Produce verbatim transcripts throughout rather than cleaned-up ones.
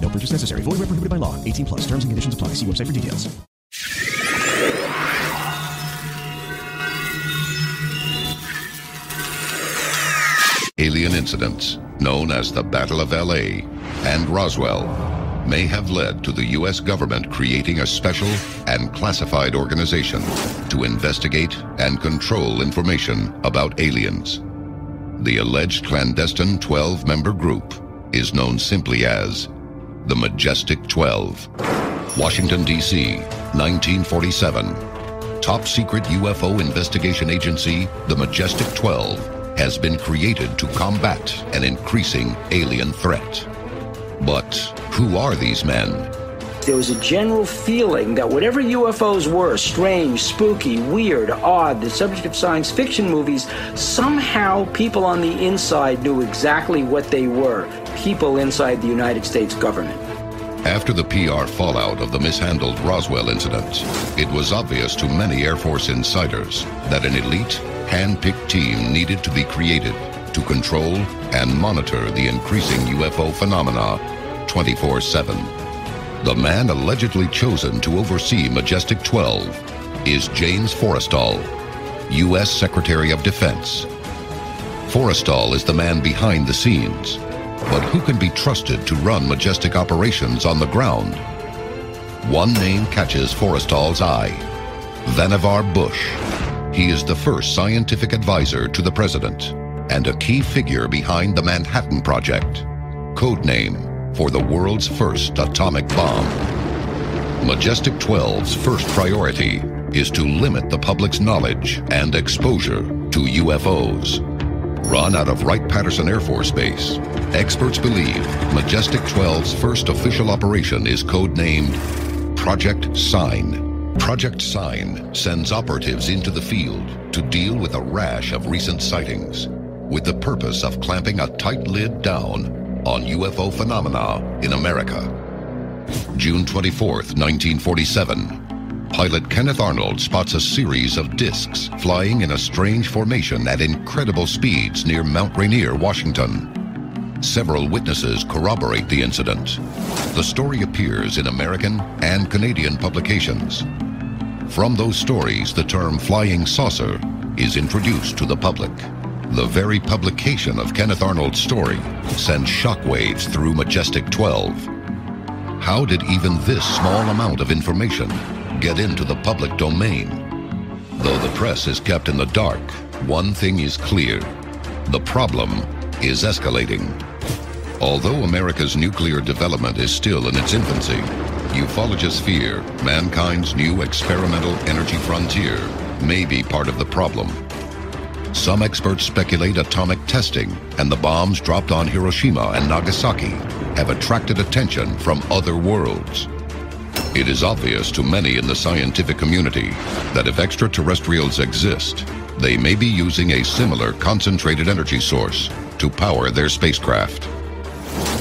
No purchase necessary. Void where prohibited by law. eighteen plus. Terms and conditions apply. See website for details. Alien incidents, known as the Battle of L A and Roswell, may have led to the U S government creating a special and classified organization to investigate and control information about aliens. The alleged clandestine twelve-member group is known simply as the Majestic twelve. Washington, D C, nineteen forty-seven. Top secret U F O investigation agency, the Majestic twelve, has been created to combat an increasing alien threat. But who are these men? There was a general feeling that whatever U F Os were, strange, spooky, weird, odd, the subject of science fiction movies, somehow people on the inside knew exactly what they were, people inside the United States government. After the P R fallout of the mishandled Roswell incident, it was obvious to many Air Force insiders that an elite, hand-picked team needed to be created to control and monitor the increasing U F O phenomena twenty-four seven. The man allegedly chosen to oversee Majestic twelve is James Forrestal, U S. Secretary of Defense. Forrestal is the man behind the scenes. But who can be trusted to run Majestic operations on the ground? One name catches Forrestal's eye, Vannevar Bush. He is the first scientific advisor to the president and a key figure behind the Manhattan Project, codename for the world's first atomic bomb. Majestic twelve's first priority is to limit the public's knowledge and exposure to U F Os. Run out of Wright-Patterson Air Force Base, experts believe Majestic twelve's first official operation is codenamed Project Sign. Project Sign sends operatives into the field to deal with a rash of recent sightings, with the purpose of clamping a tight lid down on U F O phenomena in America. June twenty-fourth, nineteen forty-seven. Pilot Kenneth Arnold spots a series of discs flying in a strange formation at incredible speeds near Mount Rainier, Washington. Several witnesses corroborate the incident. The story appears in American and Canadian publications. From those stories, the term flying saucer is introduced to the public. The very publication of Kenneth Arnold's story sends shockwaves through Majestic twelve. How did even this small amount of information get into the public domain? Though the press is kept in the dark, one thing is clear: the problem is escalating. Although America's nuclear development is still in its infancy, ufologists fear mankind's new experimental energy frontier may be part of the problem. Some experts speculate atomic testing and the bombs dropped on Hiroshima and Nagasaki have attracted attention from other worlds. It is obvious to many in the scientific community that if extraterrestrials exist, they may be using a similar concentrated energy source to power their spacecraft.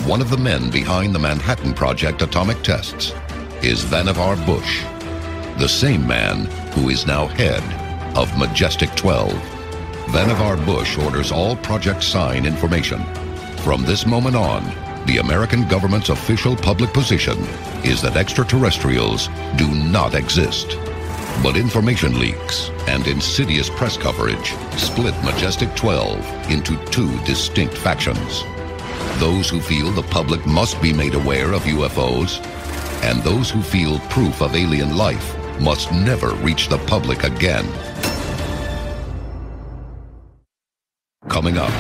One of the men behind the Manhattan Project atomic tests is Vannevar Bush, the same man who is now head of Majestic twelve. Vannevar Bush orders all Project Sign information. From this moment on, the American government's official public position is that extraterrestrials do not exist. But information leaks and insidious press coverage split Majestic twelve into two distinct factions: those who feel the public must be made aware of U F Os, and those who feel proof of alien life must never reach the public again. Coming up,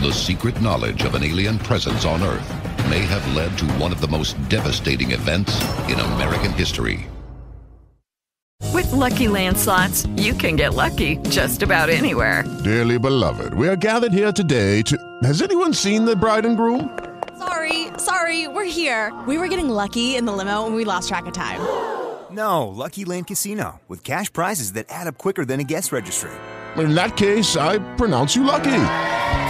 the secret knowledge of an alien presence on Earth may have led to one of the most devastating events in American history. With Lucky Land Slots, you can get lucky just about anywhere. Dearly beloved, we are gathered here today to... Has anyone seen the bride and groom? Sorry, sorry, we're here. We were getting lucky in the limo and we lost track of time. No, Lucky Land Casino, with cash prizes that add up quicker than a guest registry. In that case, I pronounce you lucky.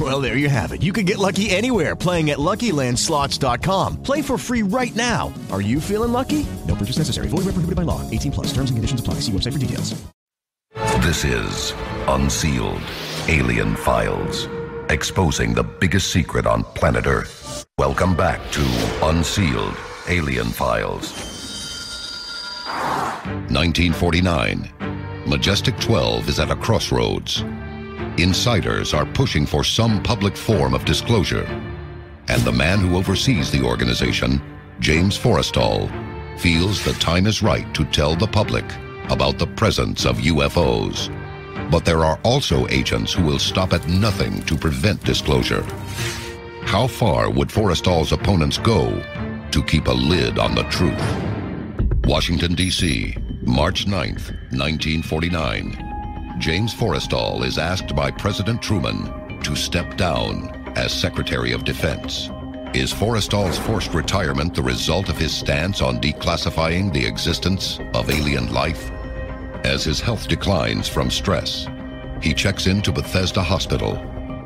Well, there you have it. You can get lucky anywhere, playing at Lucky Land Slots dot com. Play for free right now. Are you feeling lucky? No purchase necessary. Void where prohibited by law. eighteen plus. Terms and conditions apply. See website for details. This is Unsealed Alien Files, exposing the biggest secret on planet Earth. Welcome back to Unsealed Alien Files. nineteen forty-nine. Majestic twelve is at a crossroads. Insiders are pushing for some public form of disclosure. And the man who oversees the organization, James Forrestal, feels the time is right to tell the public about the presence of U F Os. But there are also agents who will stop at nothing to prevent disclosure. How far would Forrestal's opponents go to keep a lid on the truth? Washington, D C, March ninth, nineteen forty-nine. James Forrestal is asked by President Truman to step down as Secretary of Defense. Is Forrestal's forced retirement the result of his stance on declassifying the existence of alien life? As his health declines from stress, he checks into Bethesda Hospital.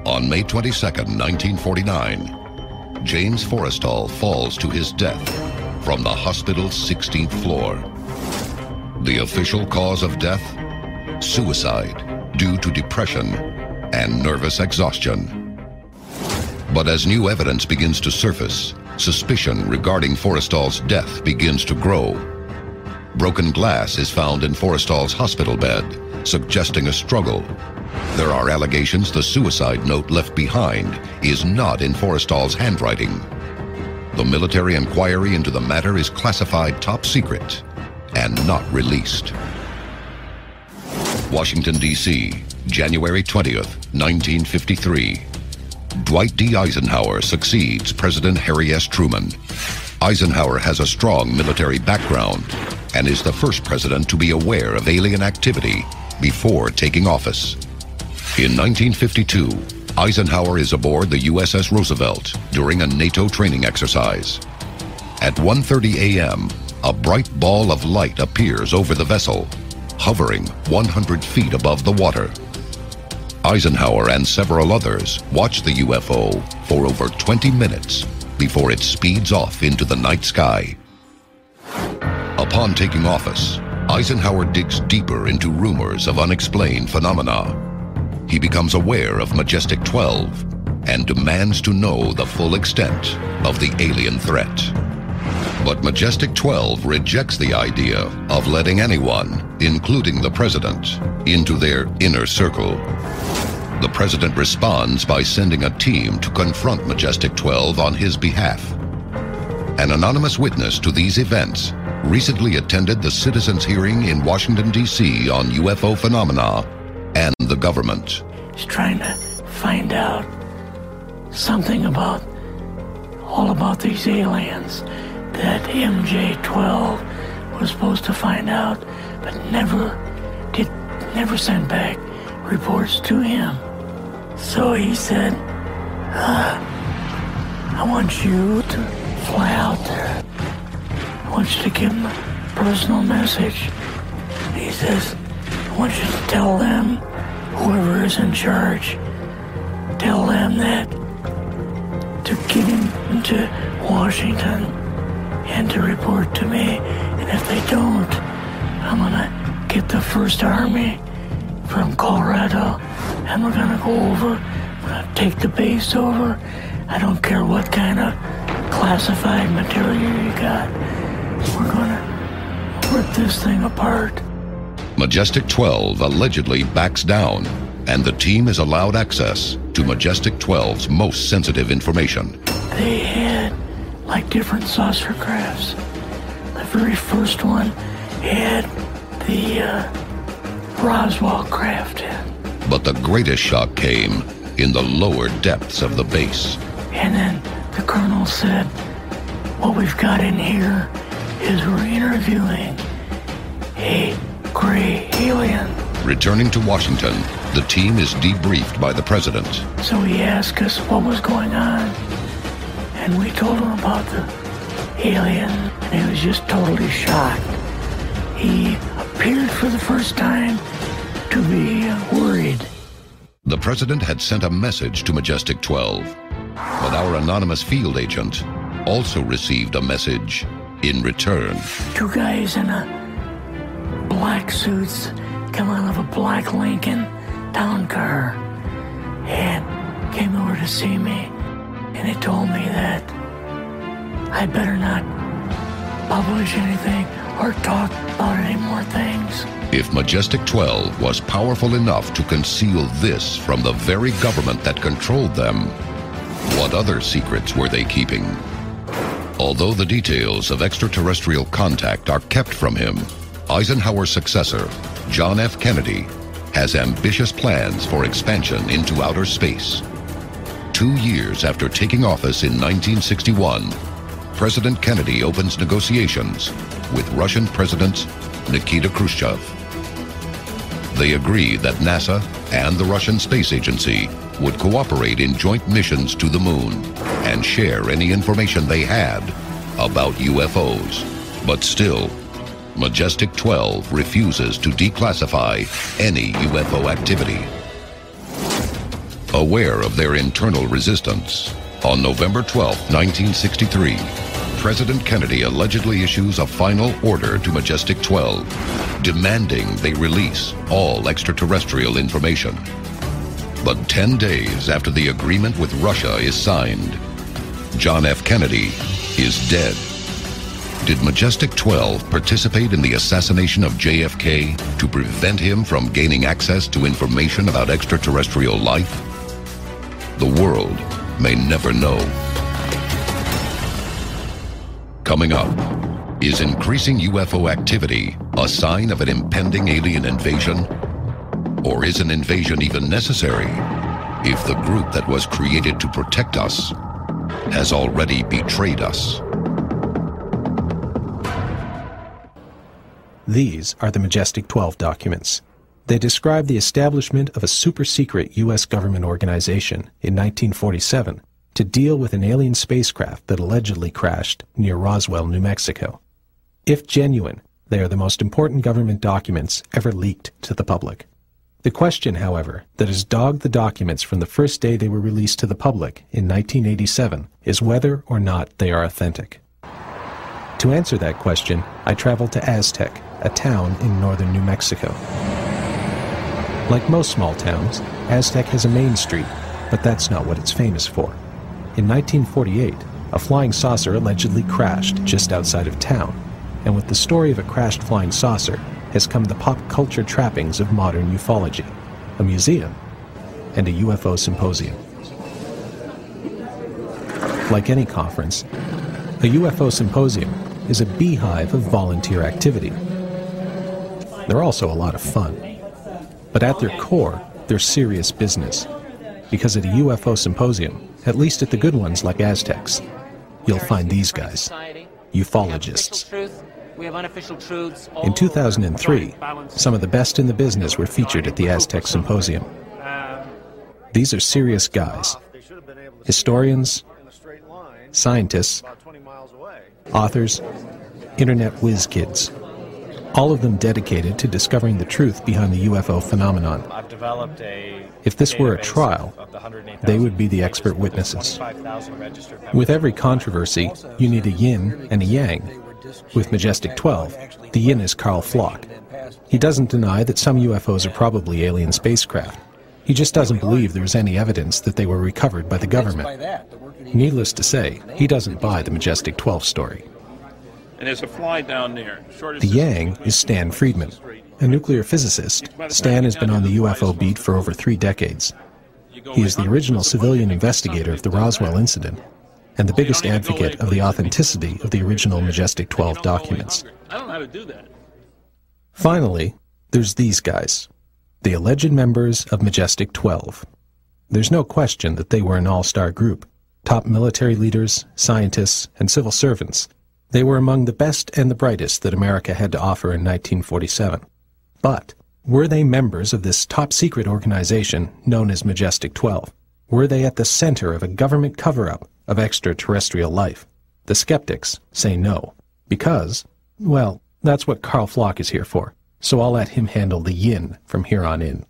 On May twenty-second, nineteen forty-nine, James Forrestal falls to his death from the hospital's sixteenth floor. The official cause of death? Suicide due to depression and nervous exhaustion. But as new evidence begins to surface, suspicion regarding Forrestal's death begins to grow. Broken glass is found in Forrestal's hospital bed, suggesting a struggle. There are allegations the suicide note left behind is not in Forrestal's handwriting. The military inquiry into the matter is classified top secret and not released. Washington, D C, January twentieth, nineteen fifty-three. Dwight D Eisenhower succeeds President Harry S Truman. Eisenhower has a strong military background and is the first president to be aware of alien activity before taking office. In nineteen fifty-two, Eisenhower is aboard the U S S Roosevelt during a NATO training exercise. At one thirty a m, a bright ball of light appears over the vessel, hovering one hundred feet above the water. Eisenhower and several others watch the U F O for over twenty minutes before it speeds off into the night sky. Upon taking office, Eisenhower digs deeper into rumors of unexplained phenomena. He becomes aware of Majestic twelve and demands to know the full extent of the alien threat. But Majestic twelve rejects the idea of letting anyone, including the president, into their inner circle. The president responds by sending a team to confront Majestic twelve on his behalf. An anonymous witness to these events recently attended the citizens' hearing in Washington, D C on U F O phenomena and the government. He's trying to find out something about, all about these aliens that M J twelve was supposed to find out, but never did, never sent back reports to him. So he said, uh, I want you to fly out there. I want you to give them a personal message. He says, I want you to tell them, whoever is in charge, tell them that to get him into Washington and to report to me. And if they don't, I'm gonna First Army from Colorado, and we're gonna go over, we're gonna take the base over. I don't care what kind of classified material you got. We're gonna rip this thing apart. Majestic twelve allegedly backs down, and the team is allowed access to Majestic twelve's most sensitive information. They had, like, different saucer crafts. The very first one had the uh, Roswell craft in. But the greatest shock came in the lower depths of the base. And then the colonel said, what we've got in here is we're interviewing a gray alien. Returning to Washington, the team is debriefed by the president. So he asked us what was going on, and we told him about the alien, and he was just totally shocked. He appeared for the first time to be worried. The president had sent a message to Majestic twelve, but our anonymous field agent also received a message in return. Two guys in a black suits come out of a black Lincoln town car and came over to see me, and they told me that I better not publish anything or talk about any more things. If Majestic twelve was powerful enough to conceal this from the very government that controlled them, what other secrets were they keeping? Although the details of extraterrestrial contact are kept from him, Eisenhower's successor, John F. Kennedy, has ambitious plans for expansion into outer space. Two years after taking office in nineteen sixty-one, President Kennedy opens negotiations with Russian President Nikita Khrushchev. They agree that NASA and the Russian Space Agency would cooperate in joint missions to the moon and share any information they had about U F Os. But still, Majestic twelve refuses to declassify any U F O activity. Aware of their internal resistance, on November twelfth, nineteen sixty-three, President Kennedy allegedly issues a final order to Majestic twelve, demanding they release all extraterrestrial information. But ten days after the agreement with Russia is signed, John F. Kennedy is dead. Did Majestic twelve participate in the assassination of J F K to prevent him from gaining access to information about extraterrestrial life? The world may never know. Coming up, is increasing U F O activity a sign of an impending alien invasion? Or is an invasion even necessary if the group that was created to protect us has already betrayed us? These are the Majestic twelve documents. They describe the establishment of a super-secret U S government organization in nineteen forty-seven to deal with an alien spacecraft that allegedly crashed near Roswell, New Mexico. If genuine, they are the most important government documents ever leaked to the public. The question, however, that has dogged the documents from the first day they were released to the public in nineteen eighty-seven is whether or not they are authentic. To answer that question, I traveled to Aztec, a town in northern New Mexico. Like most small towns, Aztec has a main street, but that's not what it's famous for. In nineteen forty-eight, a flying saucer allegedly crashed just outside of town, and with the story of a crashed flying saucer has come the pop culture trappings of modern ufology, a museum, and a U F O symposium. Like any conference, a U F O symposium is a beehive of volunteer activity. They're also a lot of fun. But at their core, they're serious business. Because at a U F O symposium, at least at the good ones like Aztecs, you'll find these guys, ufologists. In two thousand three, some of the best in the business were featured at the Aztec symposium. These are serious guys, historians, scientists, authors, internet whiz kids, all of them dedicated to discovering the truth behind the U F O phenomenon. If this were a trial, they would be the expert witnesses. With every controversy, you need a yin and a yang. With Majestic twelve, the yin is Carl Flock, He doesn't deny that some U F Os are probably alien spacecraft. He just doesn't believe there is any evidence that they were recovered by the government. Needless to say, he doesn't buy the Majestic twelve story. And there's a fly down there. The Yang is Stan Friedman, a nuclear physicist. Stan has been on the U F O beat for over three decades. He is the original civilian investigator of the Roswell incident and the biggest advocate of the authenticity of the original Majestic twelve documents. I don't know how to do that. Finally, there's these guys, the alleged members of Majestic twelve. There's no question that they were an all-star group, top military leaders, scientists, and civil servants. They were among the best and the brightest that America had to offer in nineteen forty-seven. But were they members of this top-secret organization known as Majestic twelve? Were they at the center of a government cover-up of extraterrestrial life? The skeptics say no, because, well, that's what Carl Flock is here for, so I'll let him handle the yin from here on in.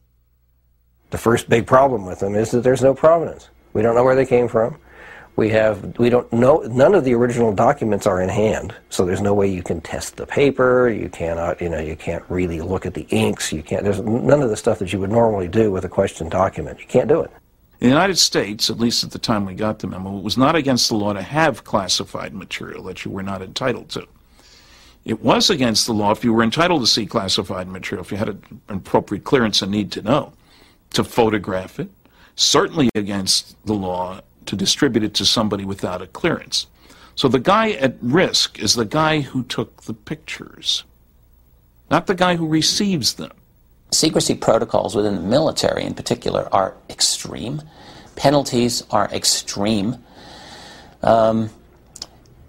The first big problem with them is that there's no provenance. We don't know where they came from. We have, we don't know, none of the original documents are in hand, so there's no way you can test the paper, you cannot, you know, you can't really look at the inks, you can't, there's none of the stuff that you would normally do with a question document, you can't do it. In the United States, at least at the time we got the memo, it was not against the law to have classified material that you were not entitled to. It was against the law if you were entitled to see classified material, if you had an appropriate clearance and need to know, to photograph it, certainly against the law to distribute it to somebody without a clearance. So the guy at risk is the guy who took the pictures, not the guy who receives them. Secrecy protocols within the military in particular are extreme. Penalties are extreme. Um,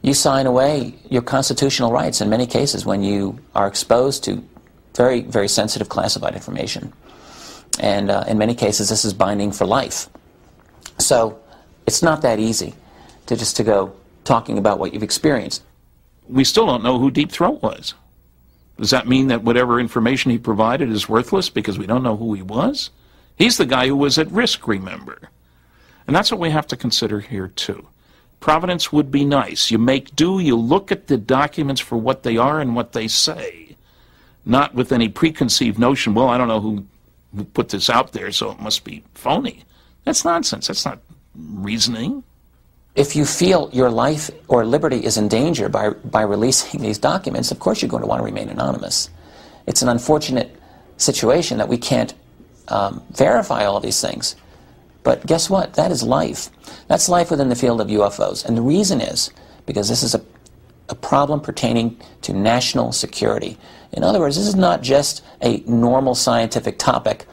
you sign away your constitutional rights in many cases when you are exposed to very, very sensitive classified information. And uh, in many cases, this is binding for life. So it's not that easy to just to go talking about what you've experienced. We still don't know who Deep Throat was. Does that mean that whatever information he provided is worthless because we don't know who he was? He's the guy who was at risk, remember. And that's what we have to consider here, too. Provenance would be nice. You make do, you look at the documents for what they are and what they say, not with any preconceived notion, well, I don't know who, who put this out there, so it must be phony. That's nonsense. That's not reasoning. If you feel your life or liberty is in danger by, by releasing these documents, of course you're going to want to remain anonymous. It's an unfortunate situation that we can't um, verify all these things. But guess what? That is life. That's life within the field of U F Os. And the reason is because this is a, a problem pertaining to national security. In other words, this is not just a normal scientific topic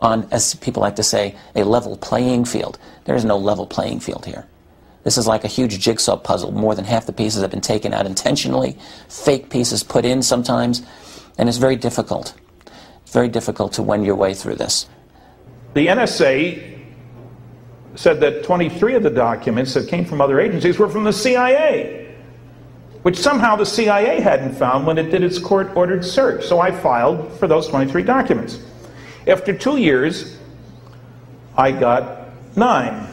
on, as people like to say, a level playing field. There is no level playing field here. This is like a huge jigsaw puzzle. More than half the pieces have been taken out intentionally, fake pieces put in sometimes, and it's very difficult. It's very difficult to wend your way through this. The N S A said that twenty-three of the documents that came from other agencies were from the C I A, which somehow the C I A hadn't found when it did its court-ordered search. So I filed for those twenty-three documents. After two years, I got nine.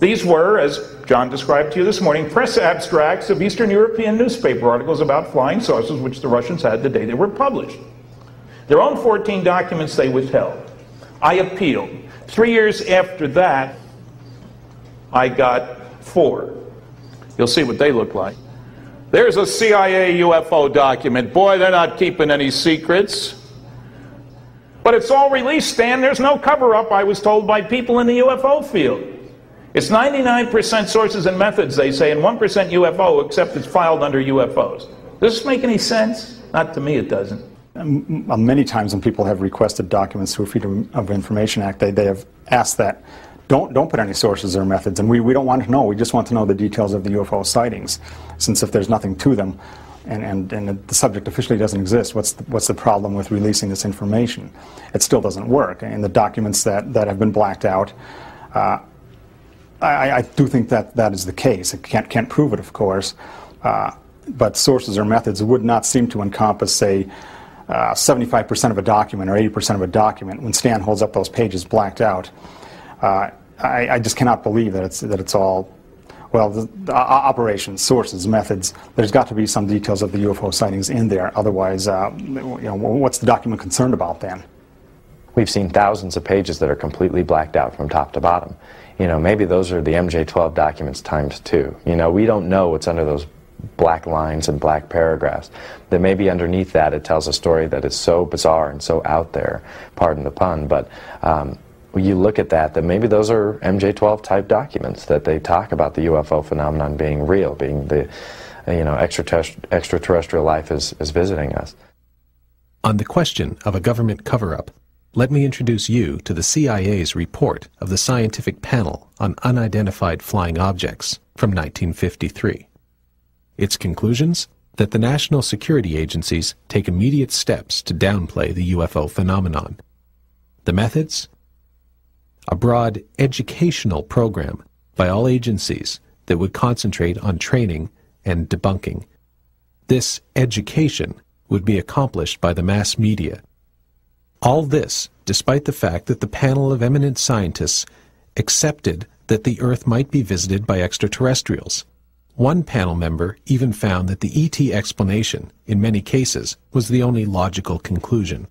These were, as John described to you this morning, press abstracts of Eastern European newspaper articles about flying saucers, which the Russians had the day they were published. Their own fourteen documents they withheld. I appealed. Three years after that, I got four. You'll see what they look like. There's a C I A U F O document. Boy, they're not keeping any secrets. But it's all released, Stan. There's no cover-up, I was told by people in the U F O field. It's ninety-nine percent sources and methods, they say, and one percent U F O, except it's filed under U F Os. Does this make any sense? Not to me, it doesn't. Um, many times when people have requested documents through Freedom of Information Act, they, they have asked that. Don't, don't put any sources or methods, and we, we don't want to know. We just want to know the details of the U F O sightings, since if there's nothing to them, And, and, and the subject officially doesn't exist, what's the, what's the problem with releasing this information? It still doesn't work. And the documents that, that have been blacked out, uh, I, I do think that that is the case. It can't, can't prove it, of course, uh, but sources or methods would not seem to encompass, say, uh, seventy-five percent of a document or eighty percent of a document. When Stan holds up those pages blacked out, uh, I, I just cannot believe that it's, that it's all well, the, the operations, sources, methods, there's got to be some details of the U F O sightings in there. Otherwise, uh, you know, what's the document concerned about then? We've seen thousands of pages that are completely blacked out from top to bottom. You know, maybe those are the M J twelve documents times two. You know, we don't know what's under those black lines and black paragraphs. That maybe underneath that it tells a story that is so bizarre and so out there, pardon the pun, but um, when you look at that, that maybe those are M J twelve type documents that they talk about the U F O phenomenon being real, being the, you know, extraterrestri extraterrestrial life is, is visiting us. On the question of a government cover-up, let me introduce you to the C I A's report of the Scientific Panel on Unidentified Flying Objects from nineteen fifty-three. Its conclusions? That the National Security Agencies take immediate steps to downplay the U F O phenomenon. The methods? A broad educational program by all agencies that would concentrate on training and debunking. This education would be accomplished by the mass media. All this despite the fact that the panel of eminent scientists accepted that the Earth might be visited by extraterrestrials. One panel member even found that the E T explanation, in many cases, was the only logical conclusion.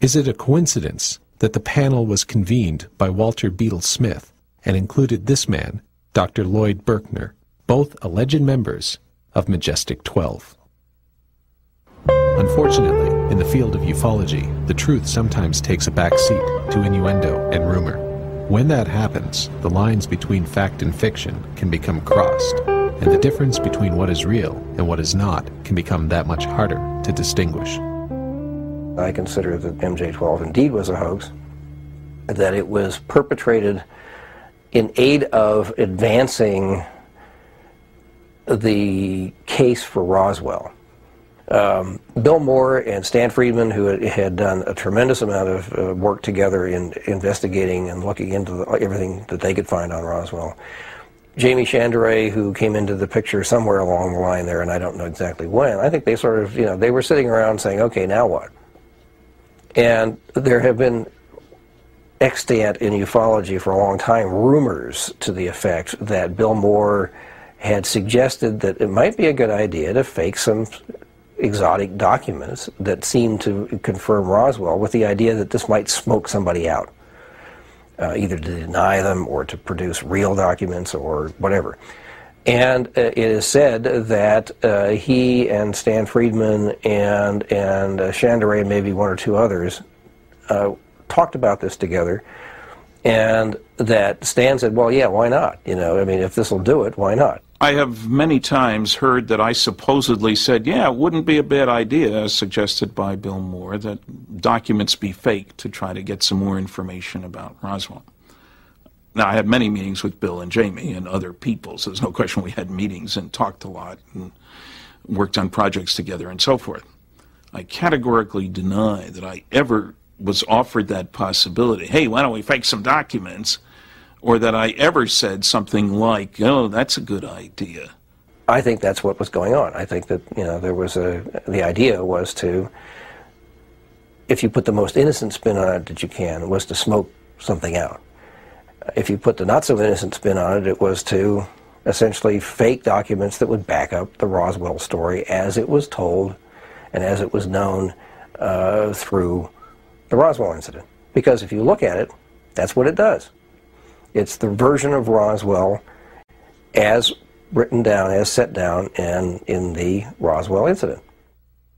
Is it a coincidence that the panel was convened by Walter Beedle Smith and included this man, Doctor Lloyd Berkner, both alleged members of Majestic twelve? Unfortunately, in the field of ufology, the truth sometimes takes a back seat to innuendo and rumor. When that happens, the lines between fact and fiction can become crossed, and the difference between what is real and what is not can become that much harder to distinguish. I consider that M J twelve indeed was a hoax, that it was perpetrated in aid of advancing the case for Roswell. Um, Bill Moore and Stan Friedman, who had done a tremendous amount of uh, work together in investigating and looking into the, everything that they could find on Roswell. Jamie Shandera, who came into the picture somewhere along the line there, and I don't know exactly when. I think they sort of, you know, they were sitting around saying, okay, now what? And there have been extant in ufology for a long time rumors to the effect that Bill Moore had suggested that it might be a good idea to fake some exotic documents that seemed to confirm Roswell, with the idea that this might smoke somebody out. Uh, either to deny them or to produce real documents or whatever. And uh, it is said that uh, he and Stan Friedman and, and uh, Shandera and maybe one or two others uh, talked about this together, and that Stan said, well, yeah, why not? You know, I mean, if this will do it, why not? I have many times heard that I supposedly said, yeah, it wouldn't be a bad idea, as suggested by Bill Moore, that documents be fake to try to get some more information about Roswell. Now, I had many meetings with Bill and Jamie and other people, so there's no question we had meetings and talked a lot and worked on projects together and so forth. I categorically deny that I ever was offered that possibility. Hey, why don't we fake some documents? Or that I ever said something like, oh, that's a good idea. I think that's what was going on. I think that, you know, there was a, the idea was to, if you put the most innocent spin on it that you can, was to smoke something out. If you put the not so innocent spin on it, it was to essentially fake documents that would back up the Roswell story as it was told and as it was known uh, through the Roswell incident. Because if you look at it, that's what it does. It's the version of Roswell as written down, as set down, and in the Roswell incident.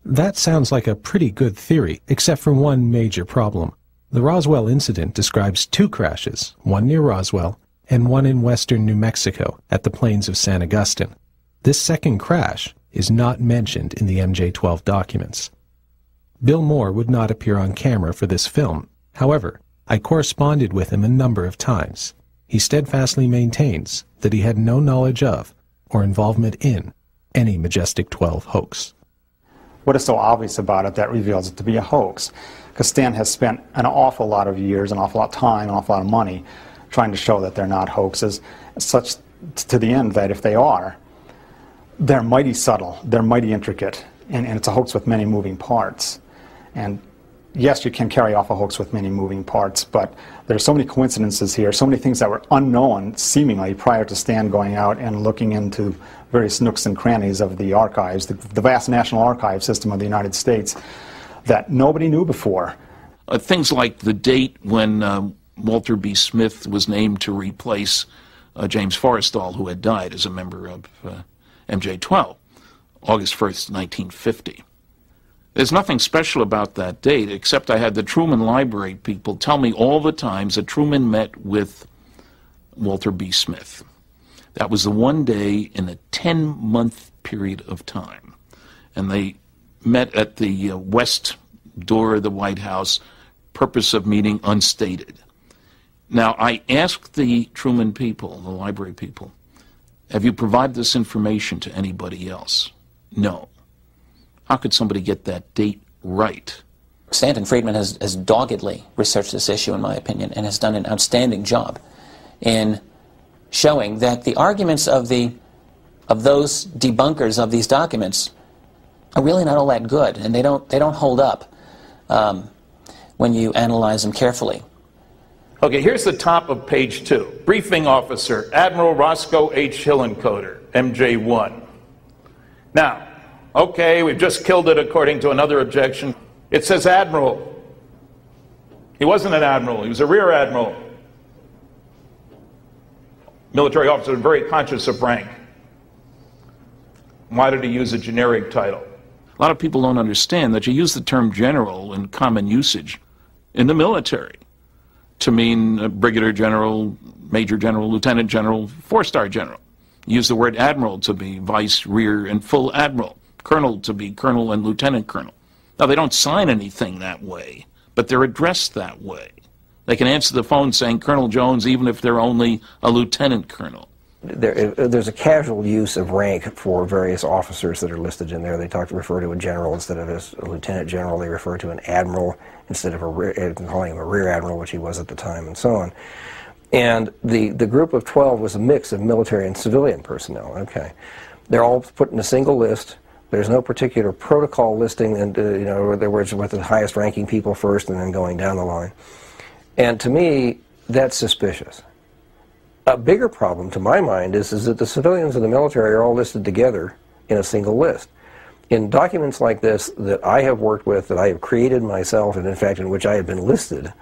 That sounds like a pretty good theory, except for one major problem. The Roswell incident describes two crashes, one near Roswell and one in western New Mexico at the plains of San Augustine. This second crash is not mentioned in the M J twelve documents. Bill Moore would not appear on camera for this film. However, I corresponded with him a number of times. He steadfastly maintains that he had no knowledge of or involvement in any Majestic twelve hoax. What is so obvious about it that reveals it to be a hoax? Because Stan has spent an awful lot of years, an awful lot of time, an awful lot of money trying to show that they're not hoaxes, such to the end that if they are, they're mighty subtle, they're mighty intricate, and, and it's a hoax with many moving parts. And yes, you can carry off a hoax with many moving parts, but there are so many coincidences here, so many things that were unknown, seemingly, prior to Stan going out and looking into various nooks and crannies of the archives, the, the vast National Archive system of the United States, that nobody knew before. Uh, things like the date when um, Walter B. Smith was named to replace uh, James Forrestal, who had died as a member of uh, M J twelve, August first, nineteen fifty. There's nothing special about that date, except I had the Truman Library people tell me all the times that Truman met with Walter B. Smith. That was the one day in a ten-month period of time. And they met at the uh, west door of the White House, purpose of meeting unstated. Now, I asked the Truman people, the library people, have you provided this information to anybody else? No. How could somebody get that date right? Stanton Friedman has, has doggedly researched this issue, in my opinion, and has done an outstanding job in showing that the arguments of, the, of those debunkers of these documents are really not all that good, and they don't, they don't hold up um, when you analyze them carefully. Okay, here's the top of page two. Briefing officer, Admiral Roscoe H. Hillenkoetter, M J one. Now, okay, we've just killed it according to another objection. It says admiral. He wasn't an admiral, he was a rear admiral. Military officer, very conscious of rank. Why did he use a generic title? A lot of people don't understand that you use the term general in common usage in the military to mean a brigadier general, major general, lieutenant general, four-star general. You use the word admiral to be vice, rear, and full admiral. Colonel to be colonel and lieutenant colonel. Now, they don't sign anything that way, but they're addressed that way. They can answer the phone saying Colonel Jones, even if they're only a lieutenant colonel. There, there's a casual use of rank for various officers that are listed in there. They talk to refer to a general instead of a lieutenant general. They refer to an admiral instead of a rear, calling him a rear admiral, which he was at the time, and so on. And the, the group of twelve was a mix of military and civilian personnel. Okay, they're all put in a single list. There's no particular protocol listing, and uh, you know, in other words, with the highest-ranking people first, and then going down the line. And to me, that's suspicious. A bigger problem, to my mind, is is that the civilians and the military are all listed together in a single list. In documents like this that I have worked with, that I have created myself, and in fact, in which I have been listed,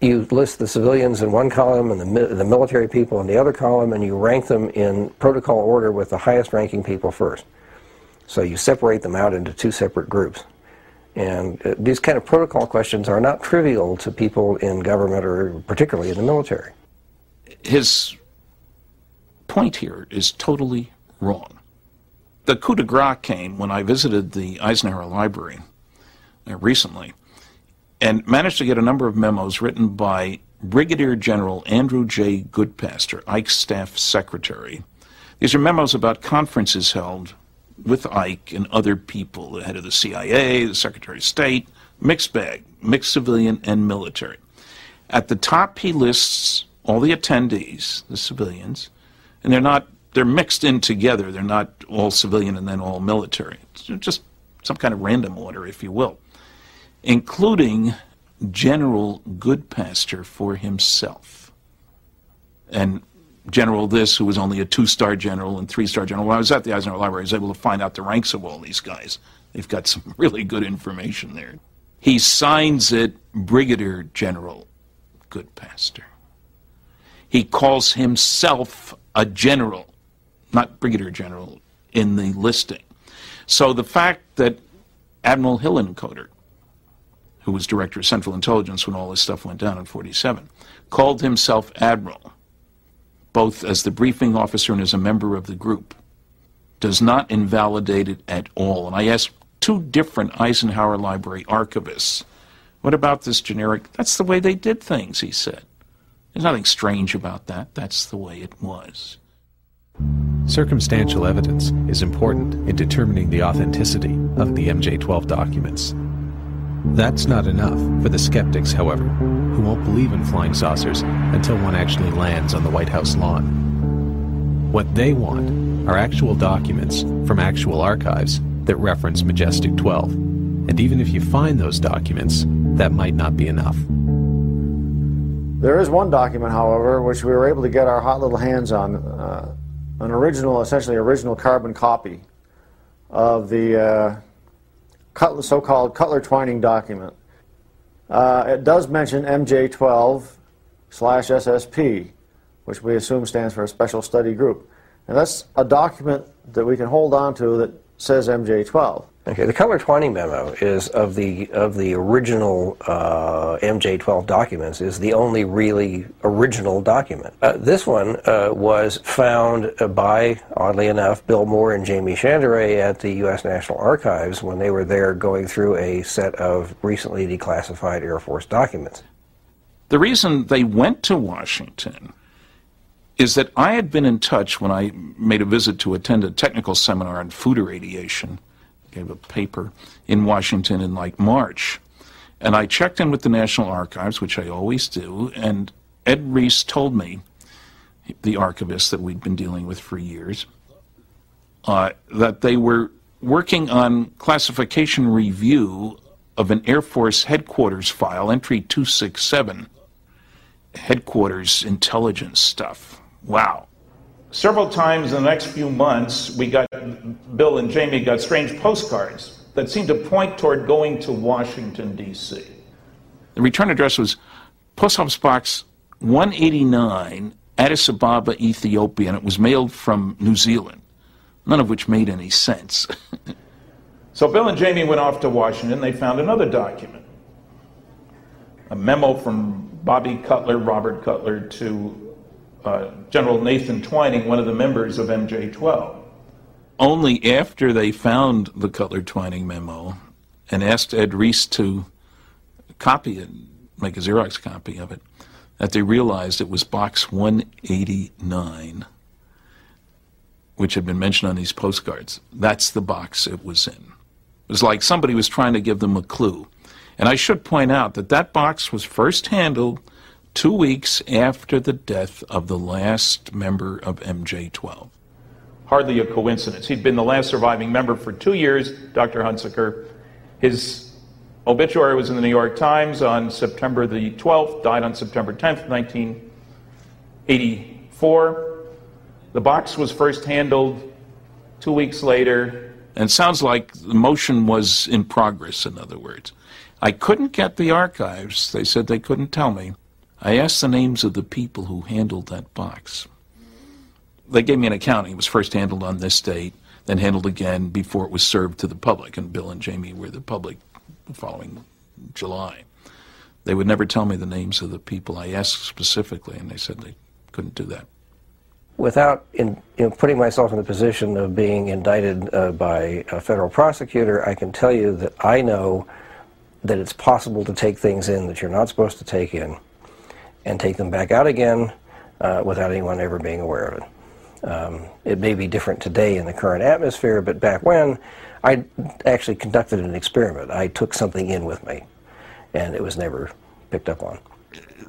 you list the civilians in one column and the, mi the military people in the other column, and you rank them in protocol order with the highest-ranking people first. So you separate them out into two separate groups. And uh, these kind of protocol questions are not trivial to people in government or particularly in the military. His point here is totally wrong. The coup de grace came when I visited the Eisenhower Library uh, recently and managed to get a number of memos written by Brigadier General Andrew J. Goodpaster, Ike's staff secretary. These are memos about conferences held with Ike and other people, the head of the C I A, the Secretary of State, mixed bag, mixed civilian and military. At the top, he lists all the attendees, the civilians, and they're not, they're mixed in together. They're not all civilian and then all military. It's just some kind of random order, if you will, including General Goodpaster for himself. And General this, who was only a two-star general and three-star general. When I was at the Eisenhower Library, I was able to find out the ranks of all these guys. They've got some really good information there. He signs it Brigadier General Goodpaster. He calls himself a general, not Brigadier General, in the listing. So the fact that Admiral Hillenkoetter, who was Director of Central Intelligence when all this stuff went down in forty-seven, called himself Admiral, both as the briefing officer and as a member of the group, does not invalidate it at all. And I asked two different Eisenhower Library archivists, what about this generic, that's the way they did things, he said. There's nothing strange about that, that's the way it was. Circumstantial evidence is important in determining the authenticity of the M J twelve documents. That's not enough for the skeptics, however, who won't believe in flying saucers until one actually lands on the White House lawn. What they want are actual documents from actual archives that reference Majestic twelve. And even if you find those documents, that might not be enough. There is one document, however, which we were able to get our hot little hands on, uh, an original, essentially original carbon copy of the uh, Cutler, so-called Cutler Twining document. Uh, it does mention M J twelve slash S S P, which we assume stands for a Special Study Group. And that's a document that we can hold on to that says M J twelve. Okay, the Cutler Twining memo is of the of the original uh, M J twelve documents is the only really original document. Uh, this one uh, was found by, oddly enough, Bill Moore and Jamie Shandera at the U S National Archives when they were there going through a set of recently declassified Air Force documents. The reason they went to Washington is that I had been in touch when I made a visit to attend a technical seminar on food irradiation. Gave a paper in Washington in like March, and I checked in with the National Archives, which I always do, and Ed Reese told me, the archivist that we'd been dealing with for years, uh, that they were working on classification review of an Air Force headquarters file, entry two sixty-seven, headquarters intelligence stuff. Wow. Several times in the next few months, we got, Bill and Jamie got strange postcards that seemed to point toward going to Washington, D C. The return address was Post Office Box one eighty-nine, Addis Ababa, Ethiopia, and it was mailed from New Zealand, none of which made any sense. So Bill and Jamie went off to Washington. They found another document, a memo from Bobby Cutler, Robert Cutler, to Uh, General Nathan Twining, one of the members of M J twelve. Only after they found the Cutler-Twining memo and asked Ed Reese to copy it, make a Xerox copy of it, that they realized it was box one eighty-nine, which had been mentioned on these postcards. That's the box it was in. It was like somebody was trying to give them a clue. And I should point out that that box was first handled two weeks after the death of the last member of M J twelve. Hardly a coincidence. He'd been the last surviving member for two years, Doctor Hunsaker. His obituary was in the New York Times on September the twelfth, died on September tenth, nineteen eighty-four. The box was first handled two weeks later. And it sounds like the motion was in progress, in other words. I couldn't get the archives. They said they couldn't tell me. I asked the names of the people who handled that box. They gave me an accounting. It was first handled on this date, then handled again before it was served to the public, and Bill and Jamie were the public the following July. They would never tell me the names of the people I asked specifically, and they said they couldn't do that. Without in, you know, putting myself in the position of being indicted uh, by a federal prosecutor, I can tell you that I know that it's possible to take things in that you're not supposed to take in and take them back out again uh, without anyone ever being aware of it. Um, it may be different today in the current atmosphere, but back when, I actually conducted an experiment. I took something in with me, and it was never picked up on.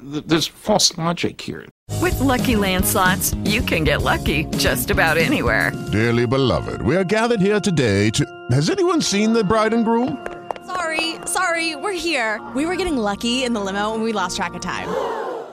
There's false logic here. With Lucky Land Slots, you can get lucky just about anywhere. Dearly beloved, we are gathered here today to... Has anyone seen the bride and groom? Sorry, sorry, we're here. We were getting lucky in the limo, and we lost track of time.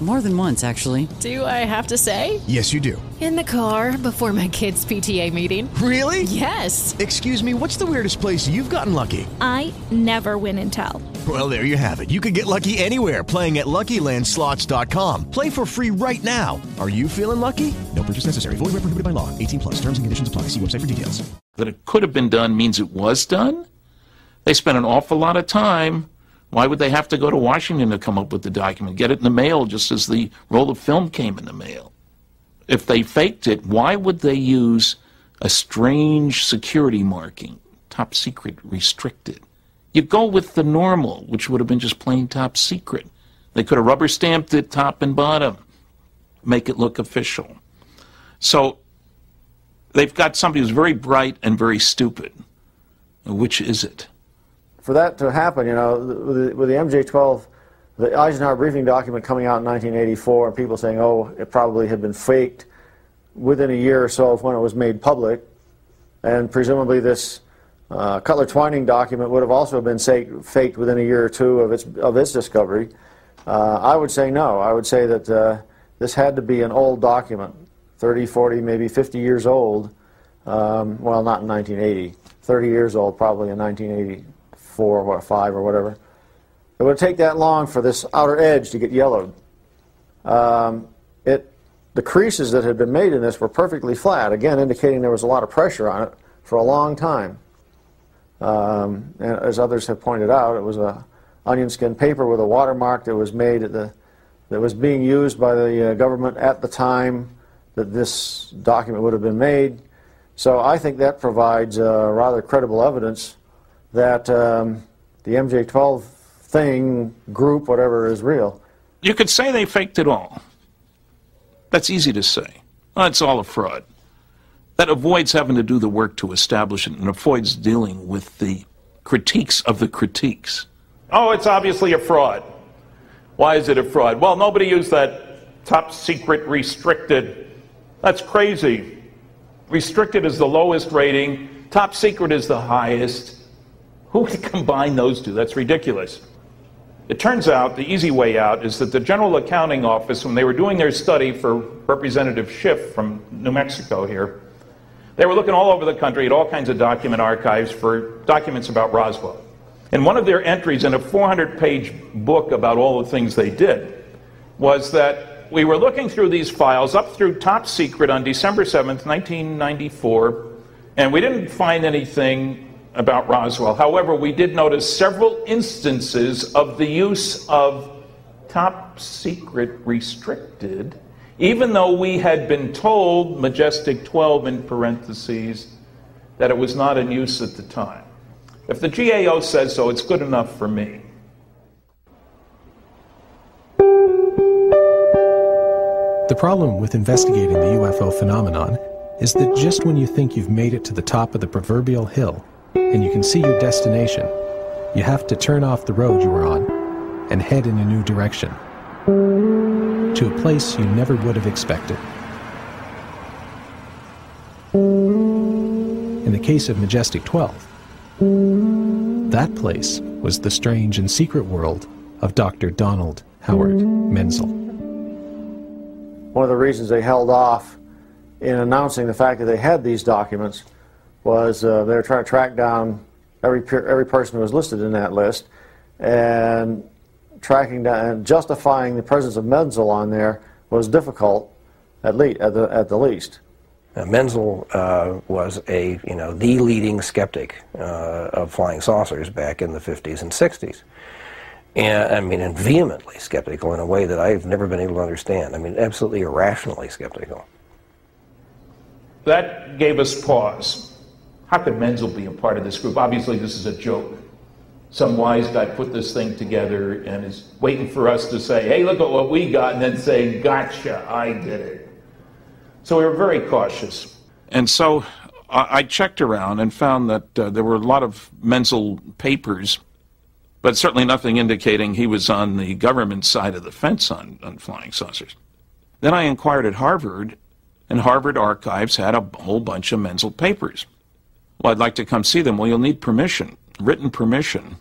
More than once, actually. Do I have to say? Yes, you do. In the car before my kids' P T A meeting. Really? Yes. Excuse me, what's the weirdest place you've gotten lucky? I never win and tell. Well, there you have it. You can get lucky anywhere, playing at Lucky Land Slots dot com. Play for free right now. Are you feeling lucky? No purchase necessary. Void where prohibited by law. eighteen plus. Terms and conditions apply. See website for details. That it could have been done means it was done? They spent an awful lot of time. Why would they have to go to Washington to come up with the document, get it in the mail just as the roll of film came in the mail? If they faked it, why would they use a strange security marking, top secret, restricted? You go with the normal, which would have been just plain top secret. They could have rubber stamped it top and bottom, make it look official. So they've got somebody who's very bright and very stupid. Which is it? For that to happen, you know, with the, with the M J twelve, the Eisenhower briefing document coming out in nineteen eighty-four, and people saying, oh, it probably had been faked, within a year or so of when it was made public, and presumably this uh, Cutler Twining document would have also been faked within a year or two of its of its discovery. Uh, I would say no. I would say that uh, this had to be an old document, thirty, forty, maybe fifty years old. Um, well, not in nineteen eighty. thirty years old, probably in nineteen eighty-four or five or whatever. It would take that long for this outer edge to get yellowed. Um, it. The creases that had been made in this were perfectly flat, again indicating there was a lot of pressure on it for a long time. Um, and as others have pointed out, it was a onion skin paper with a watermark that was made at the, that was being used by the uh, government at the time that this document would have been made. So I think that provides uh, rather credible evidence that um, the M J twelve thing, group, whatever, is real. You could say they faked it all. That's easy to say. Well, it's all a fraud. That avoids having to do the work to establish it and avoids dealing with the critiques of the critiques. Oh, it's obviously a fraud. Why is it a fraud? Well, nobody used that top secret restricted. That's crazy. Restricted is the lowest rating. Top secret is the highest. Who would combine those two? That's ridiculous. It turns out the easy way out is that the General Accounting Office, when they were doing their study for Representative Schiff from New Mexico here, they were looking all over the country at all kinds of document archives for documents about Roswell. And one of their entries in a four hundred page book about all the things they did was that we were looking through these files up through top secret on December seventh, nineteen ninety-four, and we didn't find anything about Roswell. However, we did notice several instances of the use of top secret restricted, even though we had been told, Majestic twelve in parentheses, that it was not in use at the time. If the G A O says so, it's good enough for me. The problem with investigating the U F O phenomenon is that just when you think you've made it to the top of the proverbial hill, and you can see your destination, you have to turn off the road you were on and head in a new direction, to a place you never would have expected. In the case of Majestic twelve, that place was the strange and secret world of Doctor Donald Howard Menzel. One of the reasons they held off in announcing the fact that they had these documents was uh, they were trying to track down every every person who was listed in that list, and tracking down and justifying the presence of Menzel on there was difficult, at least at the at the least. Uh, Menzel uh, was a you know the leading skeptic uh, of flying saucers back in the fifties and sixties, and I mean, and vehemently skeptical in a way that I've never been able to understand. I mean, absolutely irrationally skeptical. That gave us pause. How could Menzel be a part of this group? Obviously, this is a joke. Some wise guy put this thing together and is waiting for us to say, hey, look at what we got, and then say, gotcha, I did it. So we were very cautious. And so I checked around and found that uh, there were a lot of Menzel papers, but certainly nothing indicating he was on the government side of the fence on, on flying saucers. Then I inquired at Harvard, and Harvard Archives had a whole bunch of Menzel papers. Well, I'd like to come see them. Well, you'll need permission, written permission,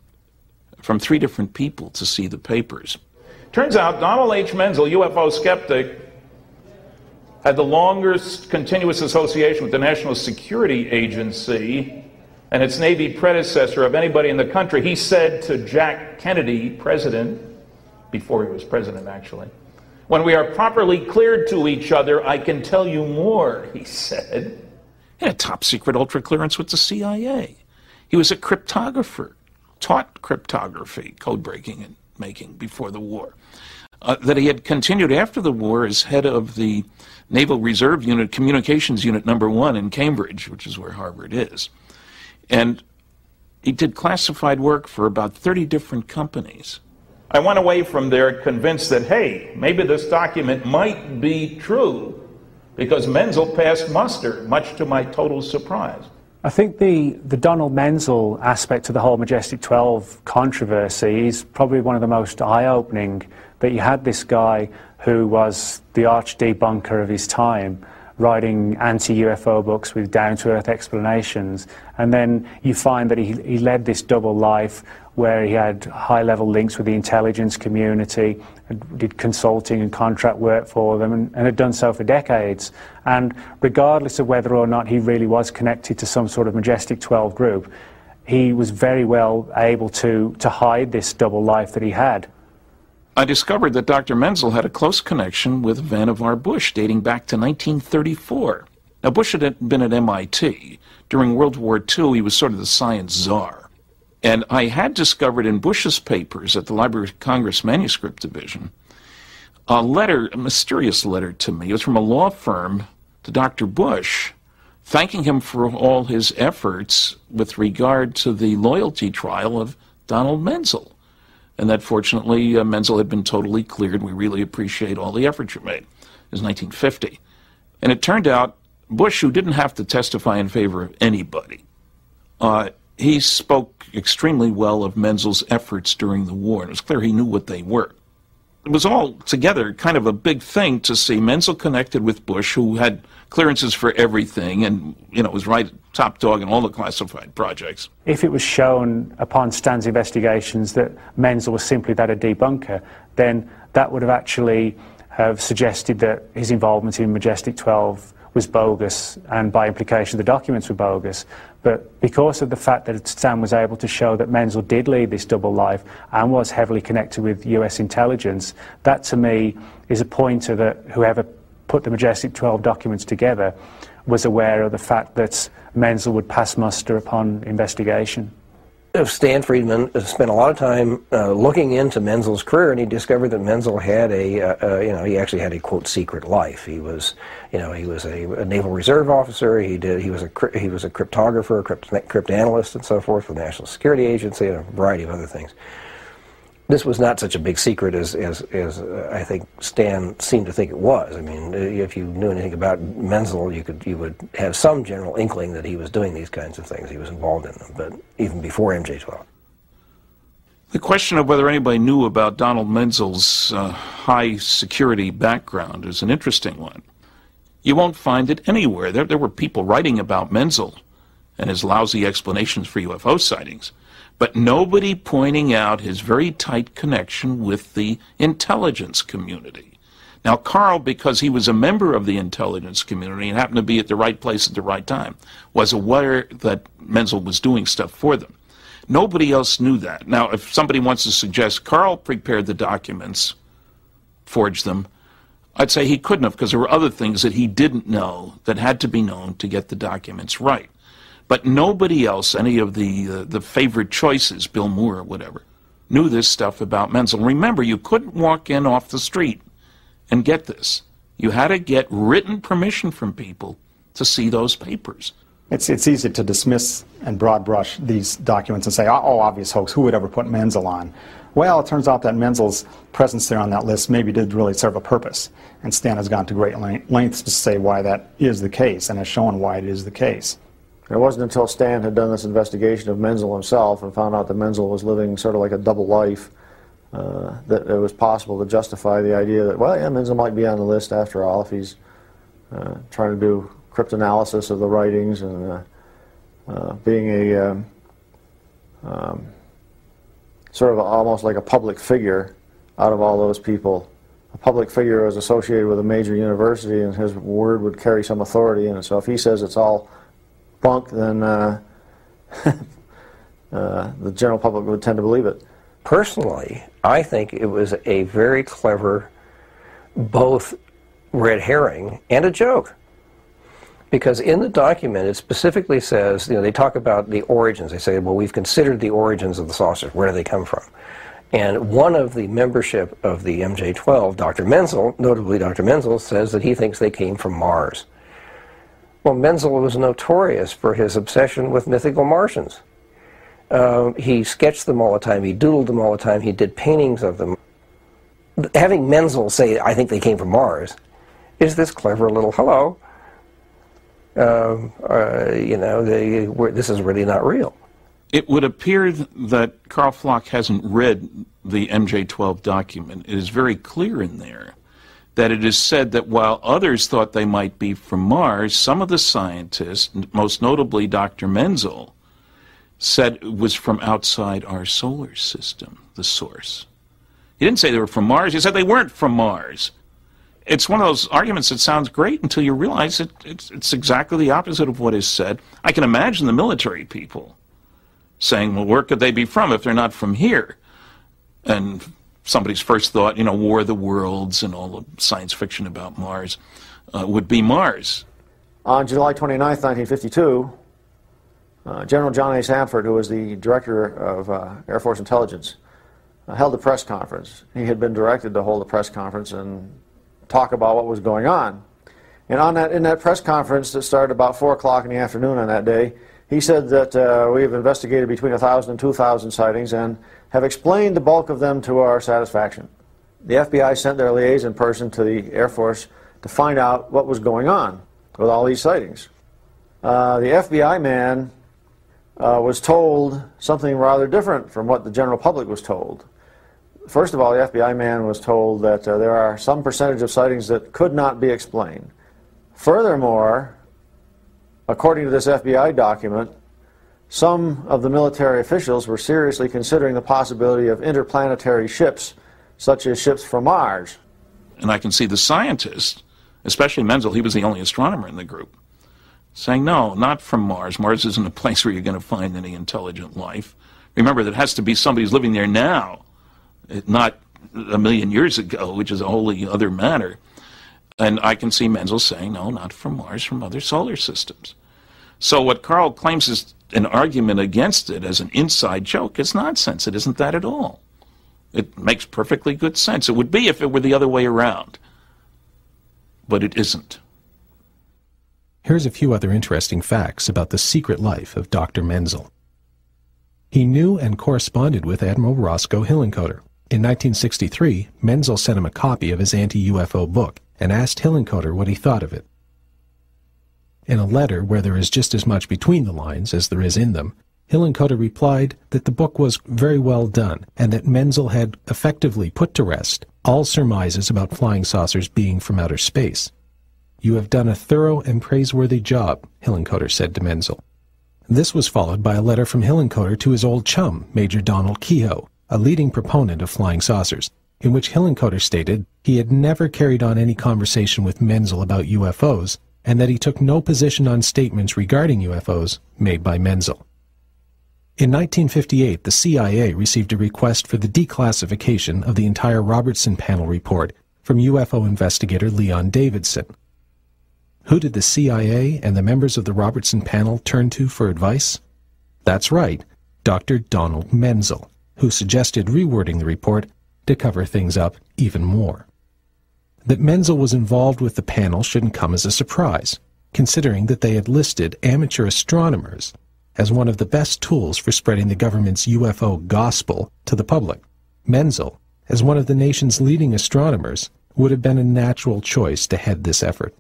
from three different people to see the papers. Turns out Donald H. Menzel, U F O skeptic, had the longest continuous association with the National Security Agency and its Navy predecessor of anybody in the country. He said to Jack Kennedy, president, before he was president actually, "When we are properly cleared to each other, I can tell you more," he said. He had a top-secret ultra-clearance with the C I A. He was a cryptographer, taught cryptography, code-breaking and making before the war. Uh, that he had continued after the war as head of the Naval Reserve Unit, Communications Unit Number One in Cambridge, which is where Harvard is. And he did classified work for about thirty different companies. I went away from there convinced that, hey, maybe this document might be true, because Menzel passed muster, much to my total surprise. I think the, the Donald Menzel aspect to the whole Majestic twelve controversy is probably one of the most eye-opening, that you had this guy who was the arch-debunker of his time, writing anti-U F O books with down-to-earth explanations, and then you find that he, he led this double life where he had high-level links with the intelligence community, did consulting and contract work for them, and, and had done so for decades. And regardless of whether or not he really was connected to some sort of Majestic twelve group, he was very well able to, to hide this double life that he had. I discovered that Doctor Menzel had a close connection with Vannevar Bush, dating back to nineteen thirty-four. Now, Bush had been at M I T. During World War Two, he was sort of the science czar. And I had discovered in Bush's papers at the Library of Congress Manuscript Division a letter, a mysterious letter to me. It was from a law firm to Doctor Bush, thanking him for all his efforts with regard to the loyalty trial of Donald Menzel. And that, fortunately, uh, Menzel had been totally cleared. We really appreciate all the effort you made. It was nineteen fifty. And it turned out Bush, who didn't have to testify in favor of anybody, uh, he spoke extremely well of Menzel's efforts during the war. It was clear he knew what they were. It was all together kind of a big thing to see Menzel connected with Bush, who had clearances for everything and, you know, was right top dog in all the classified projects. If it was shown upon Stan's investigations that Menzel was simply that a debunker, then that would have actually have suggested that his involvement in Majestic twelve was bogus, and by implication the documents were bogus. But because of the fact that Stan was able to show that Menzel did lead this double life and was heavily connected with U S intelligence, that to me is a pointer that whoever put the Majestic twelve documents together was aware of the fact that Menzel would pass muster upon investigation. Stan Friedman spent a lot of time uh, looking into Menzel's career, and he discovered that Menzel had a, uh, uh, you know, he actually had a quote secret life. He was, you know, he was a, a naval reserve officer. He did, he was a, he was a cryptographer, a crypt, cryptanalyst, and so forth for the National Security Agency, and a variety of other things. This was not such a big secret as, as, as uh, I think Stan seemed to think it was. I mean, if you knew anything about Menzel, you could, you would have some general inkling that he was doing these kinds of things. He was involved in them, but even before M J twelve. The question of whether anybody knew about Donald Menzel's uh, high security background is an interesting one. You won't find it anywhere. There, there were people writing about Menzel and his lousy explanations for U F O sightings, but nobody pointing out his very tight connection with the intelligence community. Now, Carl, because he was a member of the intelligence community and happened to be at the right place at the right time, was aware that Menzel was doing stuff for them. Nobody else knew that. Now, if somebody wants to suggest Carl prepared the documents, forged them, I'd say he couldn't have, because there were other things that he didn't know that had to be known to get the documents right. But nobody else, any of the uh, the favorite choices, Bill Moore or whatever, knew this stuff about Menzel. Remember, you couldn't walk in off the street and get this. You had to get written permission from people to see those papers. It's, it's easy to dismiss and broad brush these documents and say, oh, obvious hoax, who would ever put Menzel on? Well, it turns out that Menzel's presence there on that list maybe did really serve a purpose, and Stan has gone to great lengths to say why that is the case and has shown why it is the case. It wasn't until Stan had done this investigation of Menzel himself and found out that Menzel was living sort of like a double life uh, that it was possible to justify the idea that, well, yeah, Menzel might be on the list after all if he's uh, trying to do cryptanalysis of the writings and uh, uh, being a um, um, sort of a, almost like a public figure out of all those people. A public figure was associated with a major university, and his word would carry some authority in it. So if he says it's all bunk, then uh, uh, the general public would tend to believe it. Personally, I think it was a very clever both red herring and a joke, because in the document it specifically says, you know, they talk about the origins. They say, well, we've considered the origins of the saucers. Where do they come from? And one of the membership of the M J twelve, Doctor Menzel, notably Doctor Menzel, says that he thinks they came from Mars. Well, Menzel was notorious for his obsession with mythical Martians. Um, he sketched them all the time, he doodled them all the time, he did paintings of them. Having Menzel say, I think they came from Mars, is this clever little hello. Uh, uh, you know, they, this is really not real. It would appear that Carl Flock hasn't read the M J twelve document. It is very clear in there that it is said that while others thought they might be from Mars, some of the scientists, most notably Doctor Menzel, said it was from outside our solar system, the source. He didn't say they were from Mars. He said they weren't from Mars. It's one of those arguments that sounds great until you realize it, it's, it's exactly the opposite of what is said. I can imagine the military people saying, well, where could they be from if they're not from here? And somebody's first thought, you know, War of the Worlds and all the science fiction about Mars uh, would be Mars. On July twenty-ninth, nineteen fifty-two, uh, General John A. Sanford, who was the director of uh, Air Force Intelligence, uh, held a press conference. He had been directed to hold a press conference and talk about what was going on. And on that, in that press conference that started about four o'clock in the afternoon on that day, he said that uh, we have investigated between one thousand and two thousand sightings and have explained the bulk of them to our satisfaction. The F B I sent their liaison person to the Air Force to find out what was going on with all these sightings. Uh, the F B I man uh, was told something rather different from what the general public was told. First of all, the F B I man was told that uh, there are some percentage of sightings that could not be explained. Furthermore, according to this F B I document, some of the military officials were seriously considering the possibility of interplanetary ships, such as ships from Mars. And I can see the scientists, especially Menzel, he was the only astronomer in the group, saying, no, not from Mars. Mars isn't a place where you're going to find any intelligent life. Remember, that has to be somebody who's living there now. It, not a million years ago, which is a wholly other matter. And I can see Menzel saying, no, not from Mars, from other solar systems. So what Carl claims is an argument against it as an inside joke is nonsense. It isn't that at all. It makes perfectly good sense. It would be if it were the other way around. But it isn't. Here's a few other interesting facts about the secret life of Doctor Menzel. He knew and corresponded with Admiral Roscoe Hillenkoetter. In nineteen sixty-three, Menzel sent him a copy of his anti-U F O book and asked Hillenkoetter what he thought of it. In a letter where there is just as much between the lines as there is in them, Hillenkoetter replied that the book was very well done and that Menzel had effectively put to rest all surmises about flying saucers being from outer space. "You have done a thorough and praiseworthy job," Hillenkoetter said to Menzel. This was followed by a letter from Hillenkoetter to his old chum, Major Donald Kehoe, a leading proponent of flying saucers, in which Hillenkoetter stated he had never carried on any conversation with Menzel about U F Os and that he took no position on statements regarding U F Os made by Menzel. In nineteen fifty-eight, the C I A received a request for the declassification of the entire Robertson panel report from U F O investigator Leon Davidson. Who did the C I A and the members of the Robertson panel turn to for advice? That's right, Doctor Donald Menzel, who suggested rewording the report to cover things up even more. That Menzel was involved with the panel shouldn't come as a surprise, considering that they had listed amateur astronomers as one of the best tools for spreading the government's U F O gospel to the public. Menzel, as one of the nation's leading astronomers, would have been a natural choice to head this effort.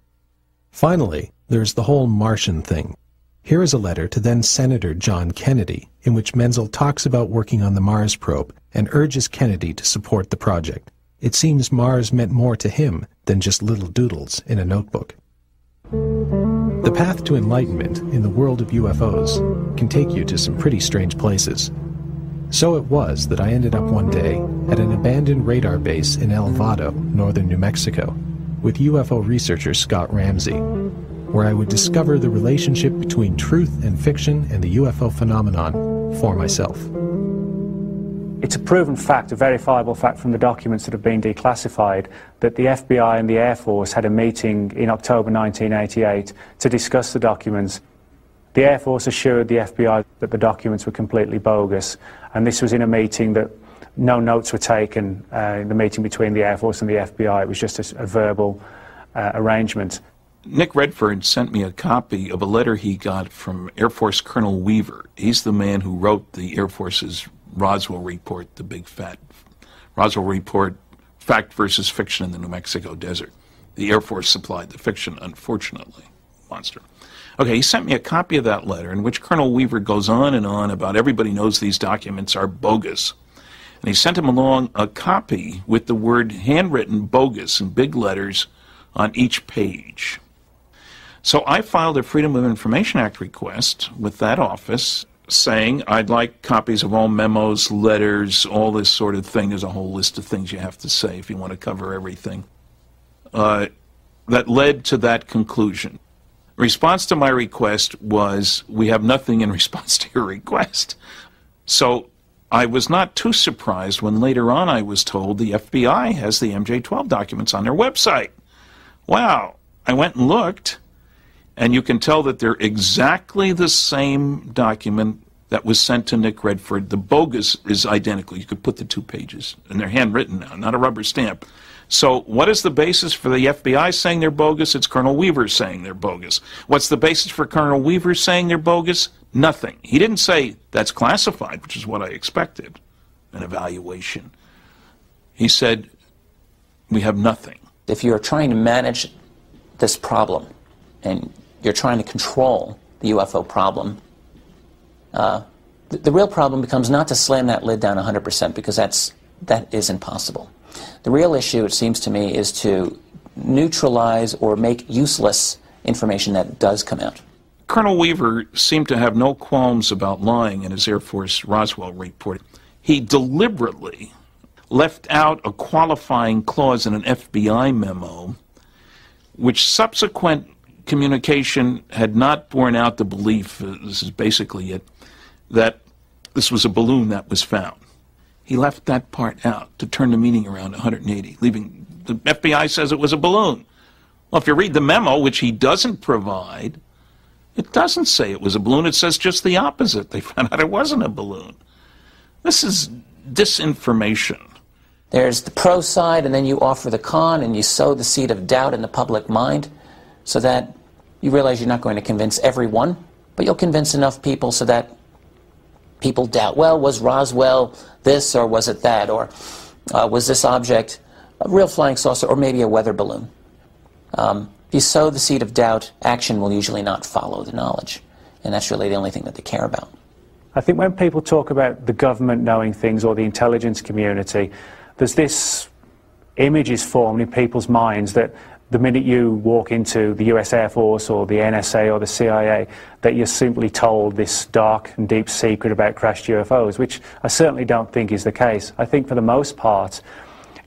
Finally, there's the whole Martian thing. Here is a letter to then-Senator John Kennedy, in which Menzel talks about working on the Mars probe and urges Kennedy to support the project. It seems Mars meant more to him than just little doodles in a notebook. The path to enlightenment in the world of U F Os can take you to some pretty strange places. So it was that I ended up one day at an abandoned radar base in El Vado, northern New Mexico, with U F O researcher Scott Ramsey, where I would discover the relationship between truth and fiction and the U F O phenomenon for myself. It's a proven fact, a verifiable fact from the documents that have been declassified, that the F B I and the Air Force had a meeting in October nineteen eighty-eight to discuss the documents. The Air Force assured the F B I that the documents were completely bogus, and this was in a meeting that no notes were taken uh, in the meeting between the Air Force and the F B I. It was just a, a verbal uh, arrangement. Nick Redford sent me a copy of a letter he got from Air Force Colonel Weaver. He's the man who wrote the Air Force's Roswell report, the big fat Roswell report, fact versus fiction in the New Mexico desert. The Air Force supplied the fiction, unfortunately. Monster. Okay, he sent me a copy of that letter in which Colonel Weaver goes on and on about everybody knows these documents are bogus. And he sent him along a copy with the word handwritten bogus in big letters on each page. So I filed a Freedom of Information Act request with that office saying I'd like copies of all memos, letters, all this sort of thing. There's a whole list of things you have to say if you want to cover everything. Uh, that led to that conclusion. Response to my request was, we have nothing in response to your request. So I was not too surprised when later on I was told the F B I has the M J twelve documents on their website. Wow. I went and looked, and you can tell that they're exactly the same document that was sent to Nick Redford. The bogus is identical. You could put the two pages, and they're handwritten now, not a rubber stamp. So what is the basis for the F B I saying they're bogus? It's Colonel Weaver saying they're bogus. What's the basis for Colonel Weaver saying they're bogus? Nothing. He didn't say that's classified, which is what I expected, an evaluation. He said, we have nothing. If you're trying to manage this problem and you're trying to control the U F O problem, uh, the, the real problem becomes not to slam that lid down one hundred percent, because that's, that is impossible. The real issue, it seems to me, is to neutralize or make useless information that does come out. Colonel Weaver seemed to have no qualms about lying in his Air Force Roswell report. He deliberately left out a qualifying clause in an F B I memo, which subsequent communication had not borne out the belief, uh, this is basically it, that this was a balloon that was found. He left that part out to turn the meeting around one hundred eighty, leaving the F B I says it was a balloon. Well, if you read the memo, which he doesn't provide, it doesn't say it was a balloon. It says just the opposite. They found out it wasn't a balloon. This is disinformation. There's the pro side, and then you offer the con, and you sow the seed of doubt in the public mind so that you realize you're not going to convince everyone, but you'll convince enough people so that people doubt, well, was Roswell this, or was it that, or uh, was this object a real flying saucer, or maybe a weather balloon? Um, if you sow the seed of doubt, action will usually not follow the knowledge, and that's really the only thing that they care about. I think when people talk about the government knowing things or the intelligence community, there's this image is formed in people's minds that the minute you walk into the U S Air Force or the N S A or the C I A, that you're simply told this dark and deep secret about crashed U F Os, which I certainly don't think is the case. I think for the most part,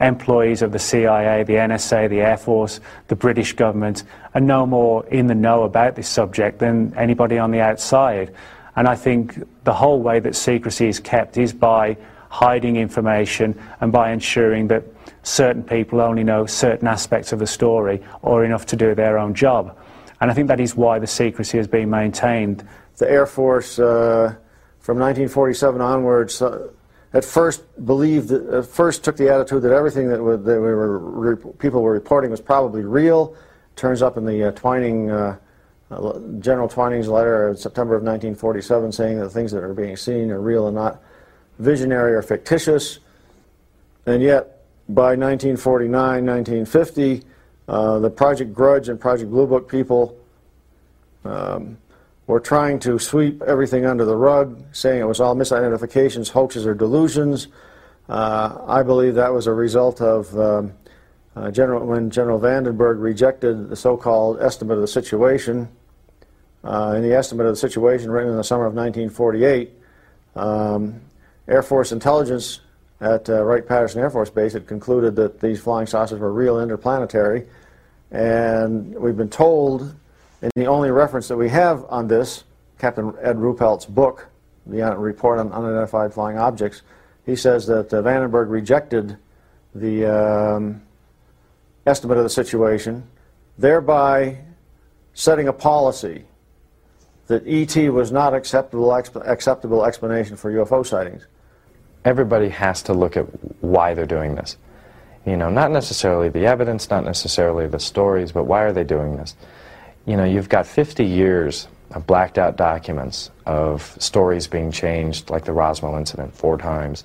employees of the C I A, the N S A, the Air Force, the British government are no more in the know about this subject than anybody on the outside. And I think the whole way that secrecy is kept is by hiding information and by ensuring that certain people only know certain aspects of the story or enough to do their own job. And I think that is why the secrecy has been maintained. The Air Force, uh, from nineteen forty-seven onwards, uh, at first believed, that, at first took the attitude that everything that, would, that we were re people were reporting was probably real. Turns up in the uh, Twining, uh, uh, General Twining's letter in September of nineteen forty-seven saying that the things that are being seen are real and not visionary or fictitious, and yet by nineteen forty-nine, nineteen fifty, uh, the Project Grudge and Project Blue Book people um, were trying to sweep everything under the rug, saying it was all misidentifications, hoaxes, or delusions. Uh, I believe that was a result of um, uh, General, when General Vandenberg rejected the so-called estimate of the situation. Uh, in the estimate of the situation written in the summer of nineteen forty-eight, um, Air Force Intelligence at uh, Wright-Patterson Air Force Base, it concluded that these flying saucers were real interplanetary, and we've been told, and the only reference that we have on this, Captain Ed Ruppelt's book, the report on unidentified flying objects, he says that uh, Vandenberg rejected the um, estimate of the situation, thereby setting a policy that E T was not acceptable ex acceptable explanation for U F O sightings. Everybody has to look at why they're doing this. You know, not necessarily the evidence, not necessarily the stories, but why are they doing this? you know, you've got fifty years of blacked out documents of stories being changed, like the Roswell incident four times,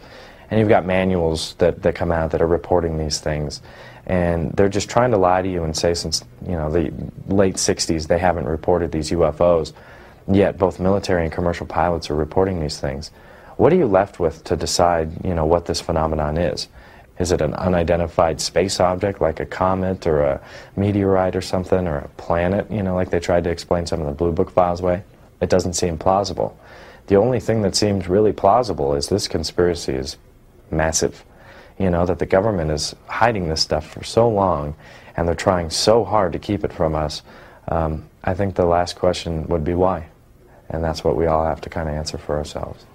and you've got manuals that, that come out that are reporting these things, and they're just trying to lie to you and say since, you know, the late sixties they haven't reported these U F Os, yet both military and commercial pilots are reporting these things. What are you left with to decide, you know, what this phenomenon is? Is it an unidentified space object, like a comet or a meteorite or something, or a planet, you know, like they tried to explain some of the Blue Book files way? It doesn't seem plausible. The only thing that seems really plausible is this conspiracy is massive. You know, that the government is hiding this stuff for so long, and they're trying so hard to keep it from us. Um, I think the last question would be why, and that's what we all have to kind of answer for ourselves.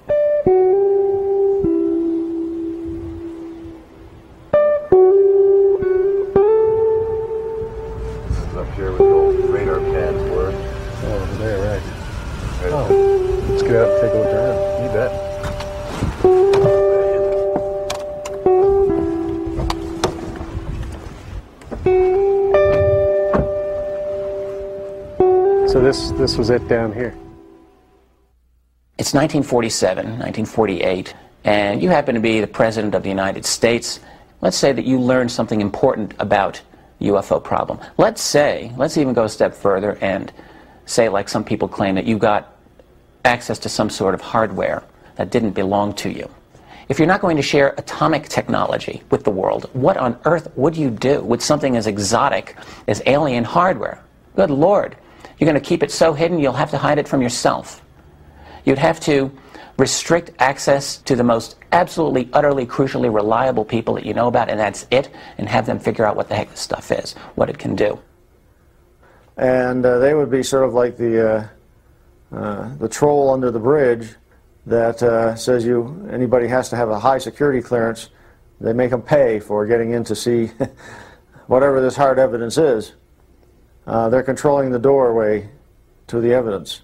This, this was it down here. It's nineteen forty-seven, nineteen forty-eight, and you happen to be the President of the United States. Let's say that you learned something important about the U F O problem. Let's say, let's even go a step further and say, like some people claim, that you got access to some sort of hardware that didn't belong to you. If you're not going to share atomic technology with the world, what on earth would you do with something as exotic as alien hardware? Good Lord. You're going to keep it so hidden, you'll have to hide it from yourself. You'd have to restrict access to the most absolutely, utterly, crucially reliable people that you know about, and that's it, and have them figure out what the heck this stuff is, what it can do. And uh, they would be sort of like the, uh, uh, the troll under the bridge that uh, says you anybody has to have a high security clearance. They make them pay for getting in to see whatever this hard evidence is. Uh, they're controlling the doorway to the evidence.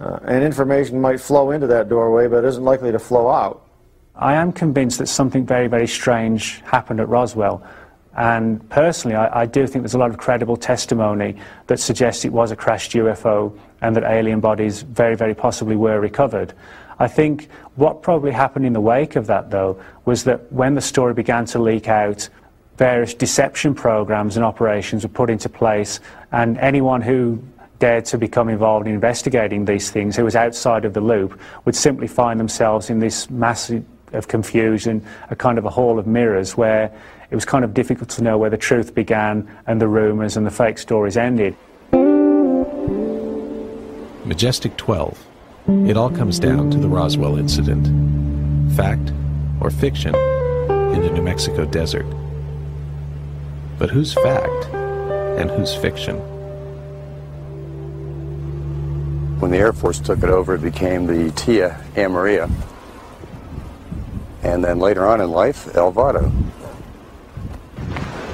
Uh, and information might flow into that doorway, but it isn't likely to flow out. I am convinced that something very, very strange happened at Roswell. And personally, I, I do think there's a lot of credible testimony that suggests it was a crashed U F O and that alien bodies very, very possibly were recovered. I think what probably happened in the wake of that, though, was that when the story began to leak out, various deception programs and operations were put into place, and anyone who dared to become involved in investigating these things, who was outside of the loop, would simply find themselves in this mass of confusion, a kind of a hall of mirrors where it was kind of difficult to know where the truth began and the rumors and the fake stories ended. Majestic twelve. It all comes down to the Roswell incident. Fact or fiction in the New Mexico desert. But who's fact and who's fiction? When the Air Force took it over, it became the Tia Amarillo. And then later on in life, El Vado.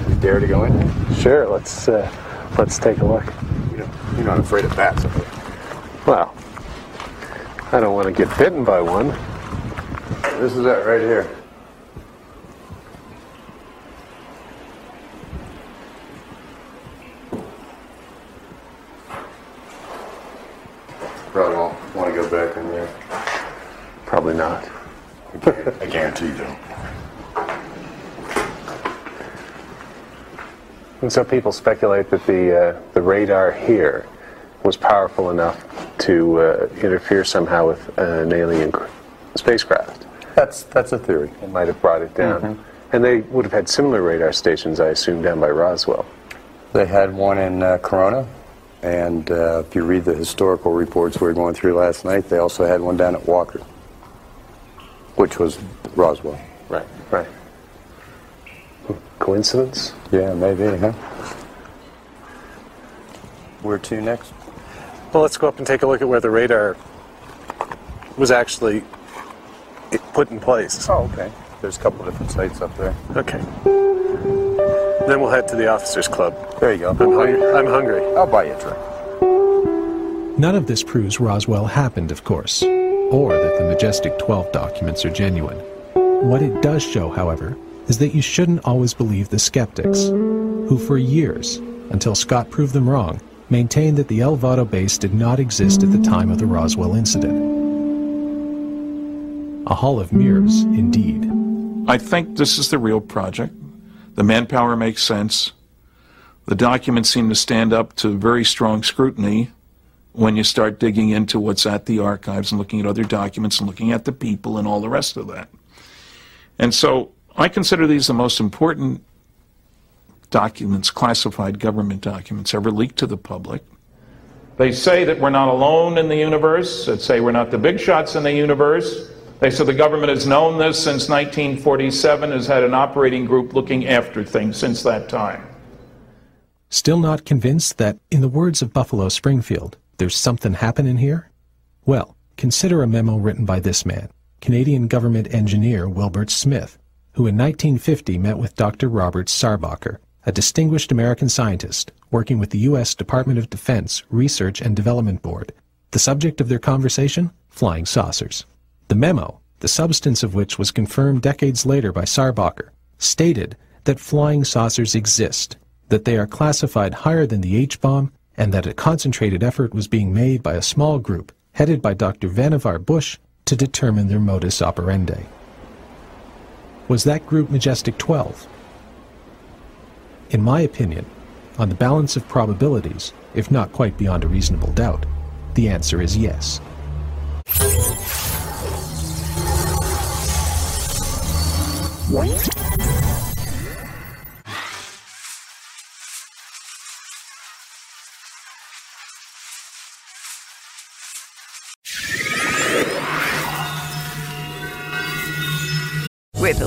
You dare to go in there? Sure, let's, uh, let's take a look. You know, you're not afraid of bats, are you? Well, I don't want to get bitten by one. This is it right here. Probably won't want to go back in there. Probably not. I guarantee you don't. And so people speculate that the uh, the radar here was powerful enough to uh, interfere somehow with uh, an alien spacecraft. That's that's a theory. It might have brought it down. Mm-hmm. And they would have had similar radar stations, I assume, down by Roswell. They had one in uh, Corona. And uh, if you read the historical reports we were going through last night, they also had one down at Walker, which was Roswell. Right, right. Coincidence? Yeah, maybe, huh? Where to next? Well, let's go up and take a look at where the radar was actually put in place. Oh, okay. There's a couple of different sites up there. Okay. Then we'll head to the Officers Club. There you go. I'm hungry. I'm hungry. I'll buy you a drink. None of this proves Roswell happened, of course, or that the Majestic twelve documents are genuine. What it does show, however, is that you shouldn't always believe the skeptics, who for years, until Scott proved them wrong, maintained that the El Vado base did not exist at the time of the Roswell incident. A hall of mirrors, indeed. I think this is the real project. The manpower makes sense. The documents seem to stand up to very strong scrutiny when you start digging into what's at the archives and looking at other documents and looking at the people and all the rest of that. And so I consider these the most important documents, classified government documents, ever leaked to the public. They say that we're not alone in the universe. They say we're not the big shots in the universe. They say the government has known this since nineteen forty-seven, has had an operating group looking after things since that time. Still not convinced that, in the words of Buffalo Springfield, there's something happening here? Well, consider a memo written by this man, Canadian government engineer Wilbert Smith, who in nineteen fifty met with Doctor Robert Sarbacher, a distinguished American scientist working with the U S Department of Defense Research and Development Board. The subject of their conversation? Flying saucers. The memo, the substance of which was confirmed decades later by Sarbacher, stated that flying saucers exist, that they are classified higher than the H-bomb, and that a concentrated effort was being made by a small group, headed by Doctor Vannevar Bush, to determine their modus operandi. Was that group Majestic twelve? In my opinion, on the balance of probabilities, if not quite beyond a reasonable doubt, the answer is yes. With the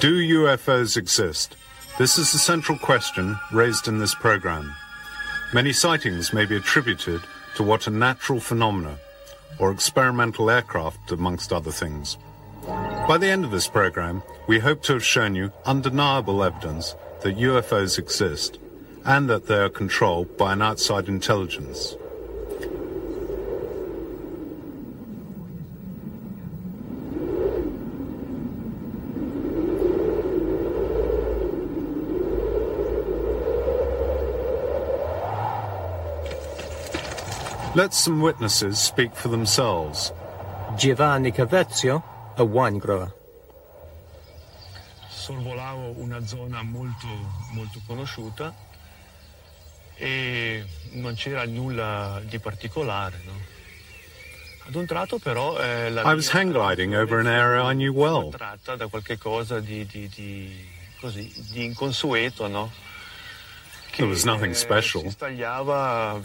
Do U F Os exist? This is the central question raised in this program. Many sightings may be attributed to what are natural phenomena, or experimental aircraft, amongst other things. By the end of this program, we hope to have shown you undeniable evidence that U F Os exist, and that they are controlled by an outside intelligence. Let some witnesses speak for themselves. Giovanni Cavezio, a wine grower. Sorvolavo una zona molto, molto conosciuta e non c'era nulla di particolare, no? Ad un tratto però eh, la I was hang gliding over an area I knew well. Tratta da qualche cosa di di di così di inconsueto, no? There was nothing special. My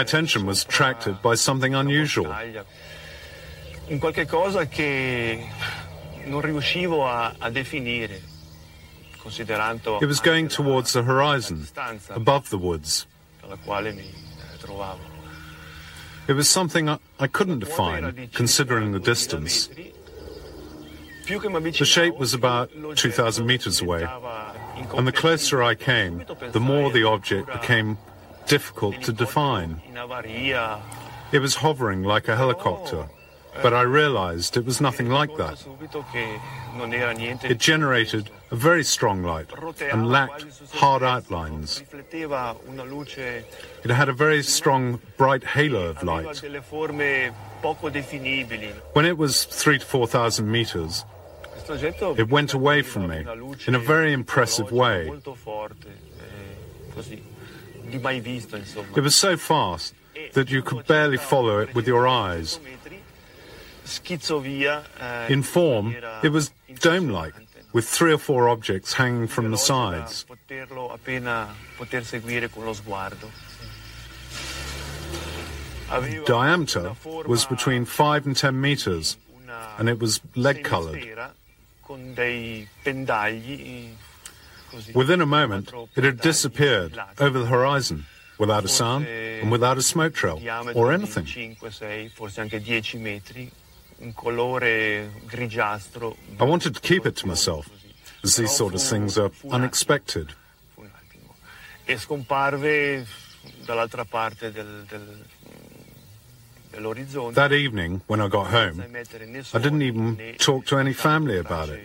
attention was attracted by something unusual. It was going towards the horizon, above the woods. It was something I, I couldn't define, considering the distance. The shape was about two thousand meters away, and the closer I came, the more the object became difficult to define. It was hovering like a helicopter, but I realized it was nothing like that. It generated a very strong light and lacked hard outlines. It had a very strong, bright halo of light. When it was three to four thousand meters, it went away from me in a very impressive way. It was so fast that you could barely follow it with your eyes. In form, it was dome-like, with three or four objects hanging from the sides. The diameter was between five and ten meters, and it was lead-coloured. Within a moment, it had disappeared over the horizon, without a sound and without a smoke trail or anything. I wanted to keep it to myself, as these sort of things are unexpected. That evening, when I got home, I didn't even talk to any family about it.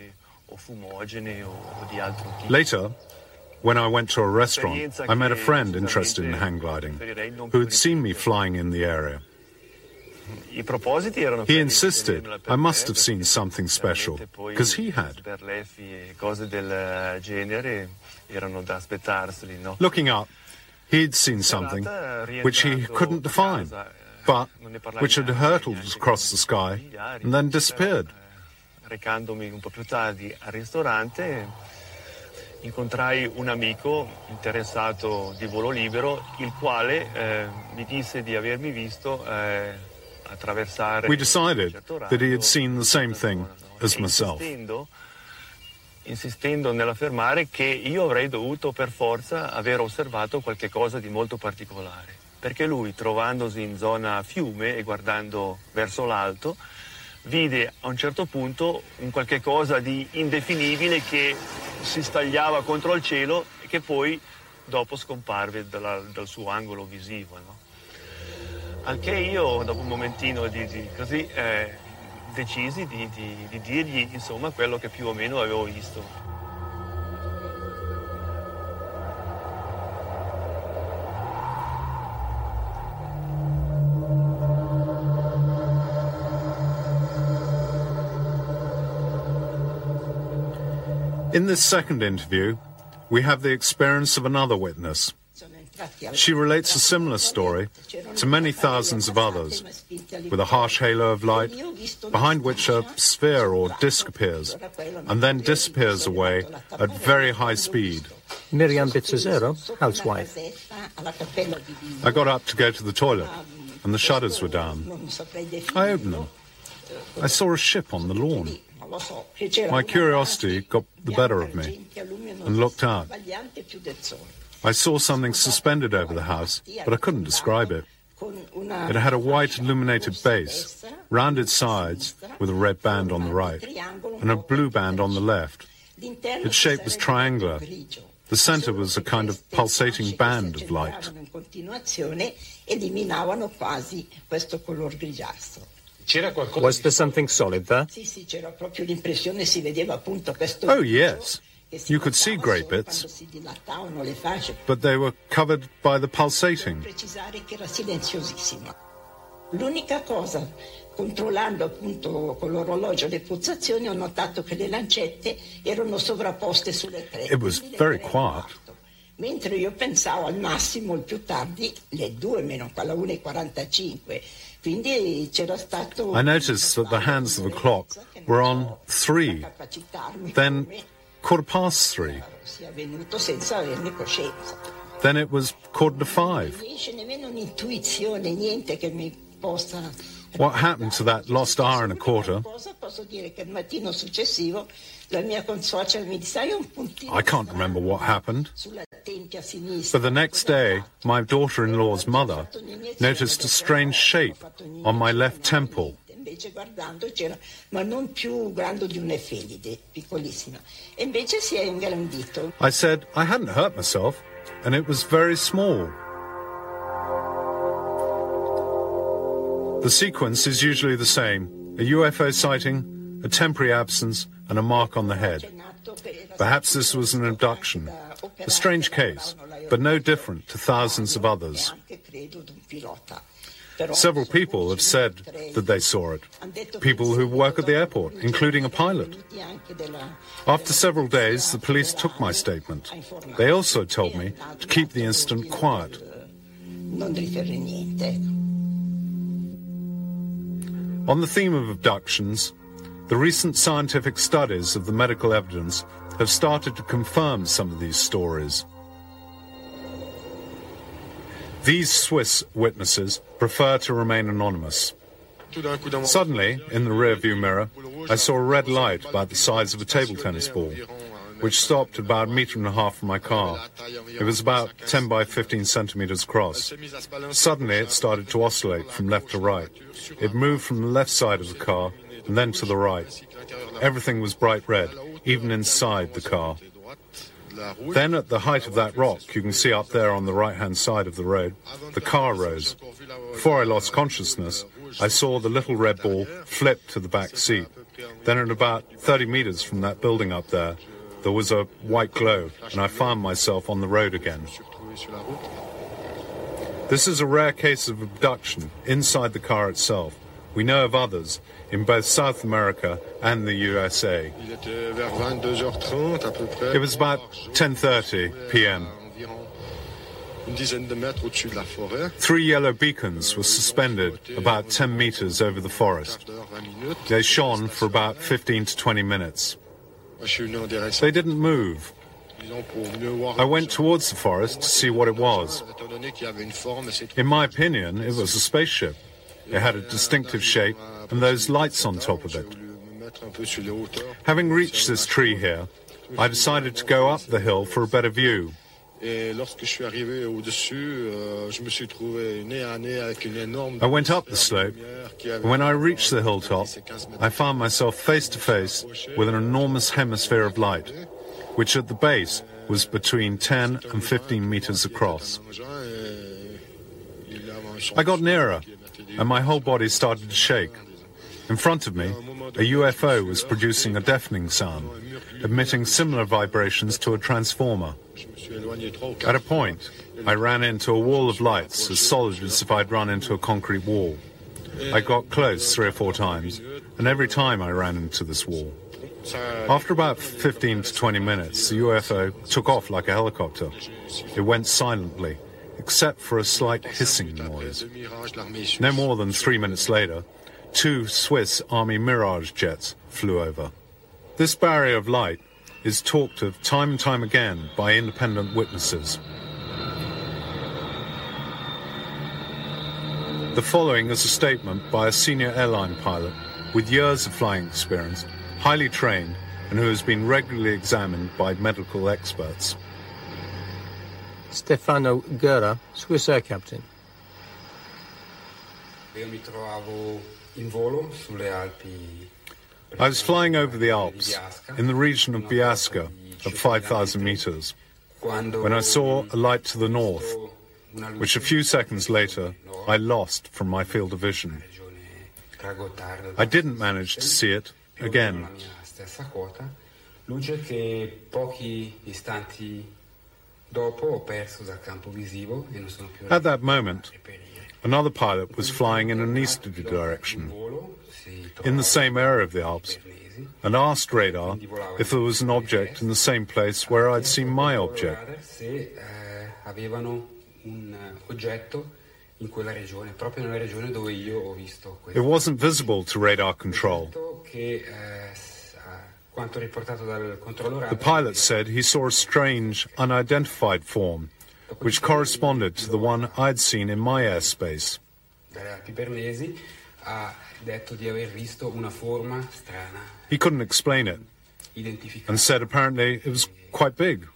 Later, when I went to a restaurant, I met a friend interested in hang gliding, who had seen me flying in the area. He insisted I must have seen something special, because he had. Looking up, he'd seen something which he couldn't define, but which had hurtled across the sky and then disappeared. Incontrai un amico interessato di volo libero, il quale eh, mi disse di avermi visto eh, attraversare. We decided that he had seen the same thing as myself. Insistendo, insistendo nell'affermare che io avrei dovuto per forza aver osservato qualche cosa di molto particolare, perché lui, trovandosi in zona fiume e guardando verso l'alto, vide a un certo punto un qualche cosa di indefinibile che si stagliava contro il cielo e che poi dopo scomparve dalla, dal suo angolo visivo, no? Al che io, dopo un momentino di, di così, eh, decisi di, di, di dirgli, insomma, quello che più o meno avevo visto. In this second interview, we have the experience of another witness. She relates a similar story to many thousands of others, with a harsh halo of light, behind which a sphere or disc appears, and then disappears away at very high speed. Miriam Bizzozero, housewife. I got up to go to the toilet, and the shutters were down. I opened them. I saw a ship on the lawn. My curiosity got the better of me and looked out. I saw something suspended over the house, but I couldn't describe it. It had a white illuminated base, rounded sides with a red band on the right and a blue band on the left. Its shape was triangular. The center was a kind of pulsating band of light. Was there something solid there? Oh, yes. You could see grey bits, but they were covered by the pulsating. It was very quiet. Mentre io pensavo al massimo il più tardi le due meno la una e quarantacinque. Quindi c'era stato. I noticed that the hands of the clock were on three, then quarter past three. Then it was quarter to five. What happened to that lost hour and a quarter? I can't remember what happened. But the next day, my daughter-in-law's mother noticed a strange shape on my left temple. I said I hadn't hurt myself, and it was very small. The sequence is usually the same, a U F O sighting, a temporary absence, and a mark on the head. Perhaps this was an abduction, a strange case, but no different to thousands of others. Several people have said that they saw it, people who work at the airport, including a pilot. After several days, the police took my statement. They also told me to keep the incident quiet. On the theme of abductions, the recent scientific studies of the medical evidence have started to confirm some of these stories. These Swiss witnesses prefer to remain anonymous. Suddenly, in the rearview mirror, I saw a red light about the size of a table tennis ball, which stopped about a metre and a half from my car. It was about ten by fifteen centimetres across. Suddenly it started to oscillate from left to right. It moved from the left side of the car and then to the right. Everything was bright red, even inside the car. Then at the height of that rock, you can see up there on the right-hand side of the road, the car rose. Before I lost consciousness, I saw the little red ball flip to the back seat. Then at about thirty metres from that building up there, there was a white glow, and I found myself on the road again. This is a rare case of abduction inside the car itself. We know of others in both South America and the U S A. It was about ten thirty p m Three yellow beacons were suspended about ten meters over the forest. They shone for about fifteen to twenty minutes. They didn't move. I went towards the forest to see what it was. In my opinion, it was a spaceship. It had a distinctive shape and those lights on top of it. Having reached this tree here, I decided to go up the hill for a better view. I went up the slope, and when I reached the hilltop, I found myself face to face with an enormous hemisphere of light, which at the base was between ten and fifteen meters across. I got nearer, and my whole body started to shake. In front of me, a U F O was producing a deafening sound, emitting similar vibrations to a transformer. At a point, I ran into a wall of lights as solid as if I'd run into a concrete wall. I got close three or four times, and every time I ran into this wall. After about fifteen to twenty minutes, the U F O took off like a helicopter. It went silently, except for a slight hissing noise. No more than three minutes later, two Swiss Army Mirage jets flew over. This barrier of light is talked of time and time again by independent witnesses. The following is a statement by a senior airline pilot with years of flying experience, highly trained, and who has been regularly examined by medical experts. Stefano Guerra, Swiss air captain. I was flying over the Alps, in the region of Biasca, at five thousand meters, when I saw a light to the north, which a few seconds later I lost from my field of vision. I didn't manage to see it again. At that moment, another pilot was flying in an easterly direction, in the same area of the Alps, and asked radar if there was an object in the same place where I'd seen my object. It wasn't visible to radar control. The pilot said he saw a strange, unidentified form, which corresponded to the one I'd seen in my airspace. He couldn't explain it, and said apparently it was quite big,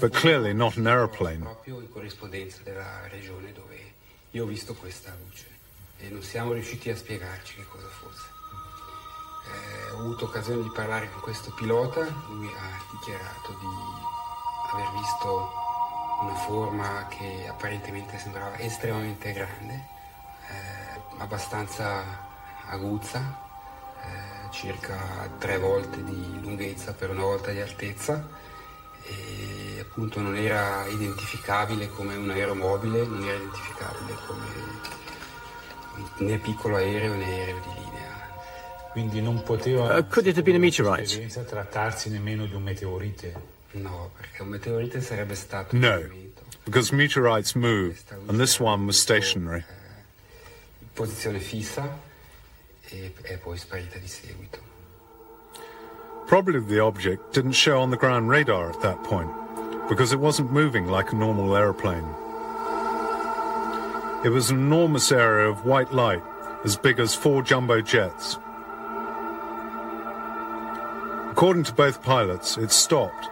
but clearly not an aeroplane. Una forma che apparentemente sembrava estremamente grande, eh, abbastanza aguzza, eh, circa tre volte di lunghezza per una volta di altezza, e appunto non era identificabile come un aeromobile, non era identificabile come né piccolo aereo né aereo di linea. Quindi non poteva. Uh, could it have been a meteorite? Trattarsi nemmeno di un meteorite. No, because meteorites move, and this one was stationary. e poi sparita di seguito. Probably the object didn't show on the ground radar at that point, because it wasn't moving like a normal airplane. It was an enormous area of white light, as big as four jumbo jets. According to both pilots, it stopped,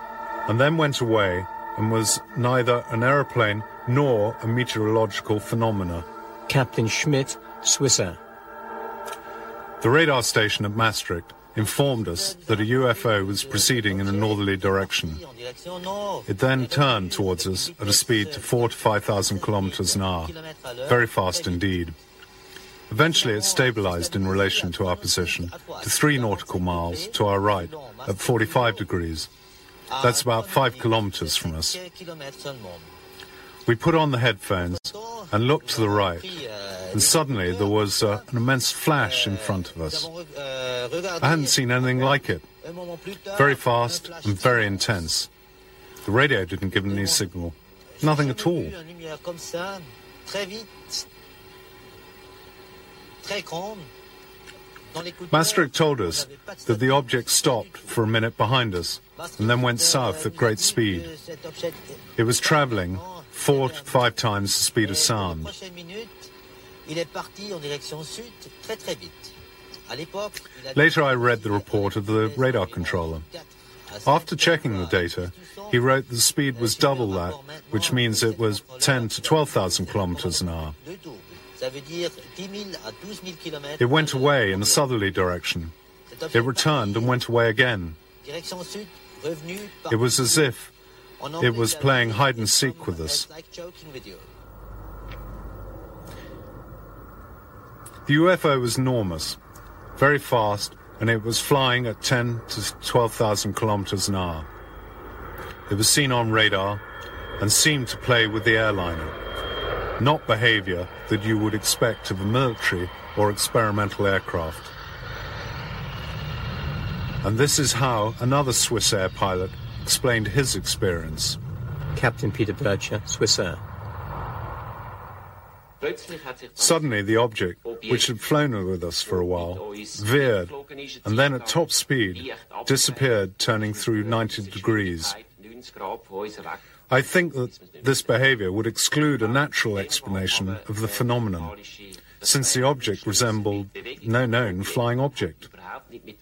and then went away, and was neither an aeroplane nor a meteorological phenomena. Captain Schmidt, Swissair. The radar station at Maastricht informed us that a U F O was proceeding in a northerly direction. It then turned towards us at a speed to four to five thousand kilometers an hour. Very fast indeed. Eventually it stabilized in relation to our position, to three nautical miles to our right, at forty-five degrees. That's about five kilometers from us. We put on the headphones and looked to the right, and suddenly there was uh, an immense flash in front of us. I hadn't seen anything like it. Very fast and very intense. The radio didn't give any signal. Nothing at all. Maastricht told us that the object stopped for a minute behind us and then went south at great speed. It was travelling four to five times the speed of sound. Later I read the report of the radar controller. After checking the data, he wrote the speed was double that, which means it was ten to twelve thousand kilometers an hour. It went away in a southerly direction. It returned and went away again. It was as if it was playing hide-and-seek with us. The U F O was enormous, very fast, and it was flying at ten to twelve thousand kilometers an hour. It was seen on radar and seemed to play with the airliner. Not behavior that you would expect of a military or experimental aircraft. And this is how another Swissair pilot explained his experience. Captain Peter Bircher, Swissair. Suddenly the object, which had flown with us for a while, veered, and then at top speed disappeared, turning through ninety degrees. I think that this behavior would exclude a natural explanation of the phenomenon, since the object resembled no known flying object. It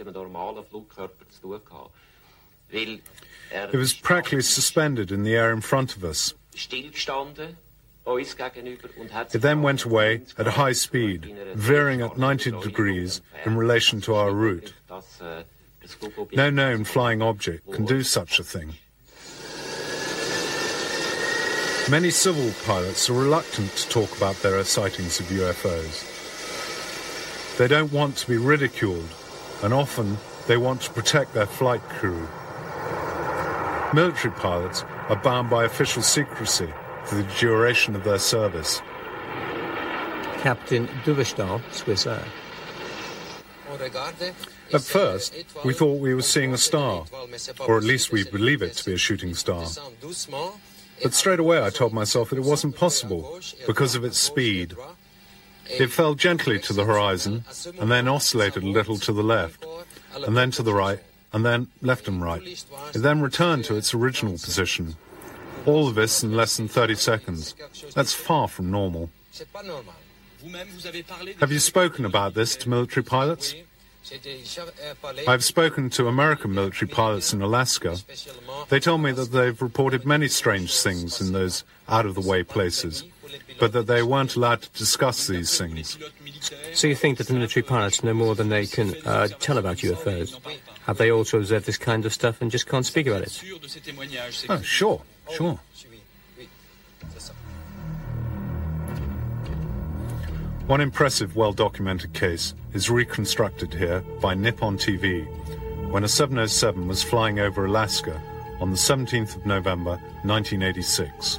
was practically suspended in the air in front of us. It then went away at a high speed, veering at ninety degrees in relation to our route. No known flying object can do such a thing. Many civil pilots are reluctant to talk about their sightings of U F Os. They don't want to be ridiculed, and often they want to protect their flight crew. Military pilots are bound by official secrecy for the duration of their service. Captain Duverstal, Swissair. At first, we thought we were seeing a star, or at least we believe it to be a shooting star. But straight away I told myself that it wasn't possible because of its speed. It fell gently to the horizon and then oscillated a little to the left, and then to the right, and then left and right. It then returned to its original position. All of this in less than thirty seconds. That's far from normal. Have you spoken about this to military pilots? I've spoken to American military pilots in Alaska. They told me that they've reported many strange things in those out-of-the-way places, but that they weren't allowed to discuss these things. So you think that the military pilots know more than they can uh, tell about U F Os? Have they also observed this kind of stuff and just can't speak about it? Oh, sure, sure. One impressive, well-documented case is reconstructed here by Nippon T V, when a seven oh seven was flying over Alaska on the seventeenth of November, nineteen eighty-six.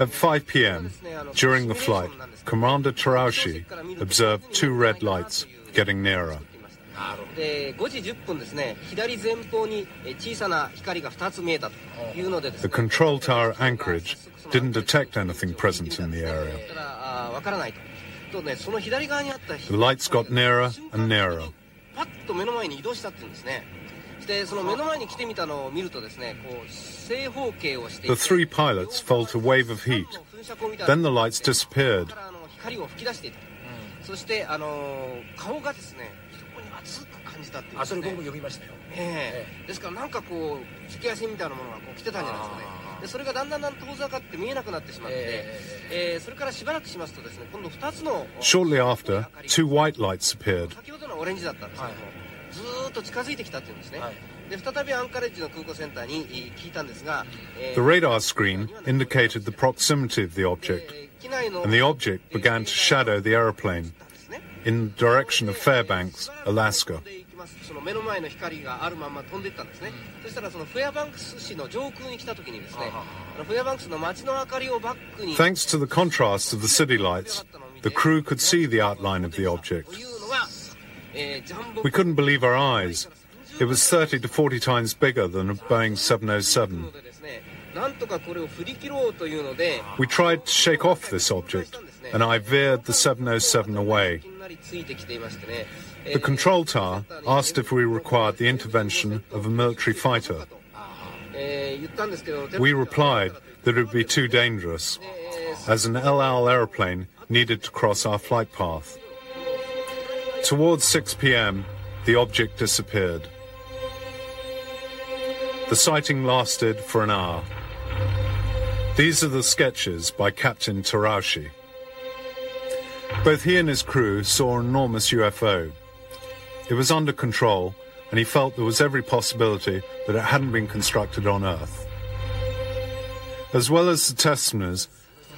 At five p m, during the flight, Commander Teraoshi observed two red lights getting nearer. The control tower anchorage didn't detect anything present in the area. The lights got nearer and nearer. The three pilots felt a wave of heat. Then the lights disappeared. Shortly after, two white lights appeared. The radar screen indicated the proximity of the object, and the object began to shadow the aeroplane in the direction of Fairbanks, Alaska. Thanks to the contrast of the city lights, the crew could see the outline of the object. We couldn't believe our eyes. It was thirty to forty times bigger than a Boeing seven oh seven. We tried to shake off this object, and I veered the seven oh seven away. The control tower asked if we required the intervention of a military fighter. We replied that it would be too dangerous, as an L L airplane needed to cross our flight path. Towards six p m, the object disappeared. The sighting lasted for an hour. These are the sketches by Captain Tarashi. Both he and his crew saw an enormous U F O. It was under control, and he felt there was every possibility that it hadn't been constructed on Earth. As well as the testimonies,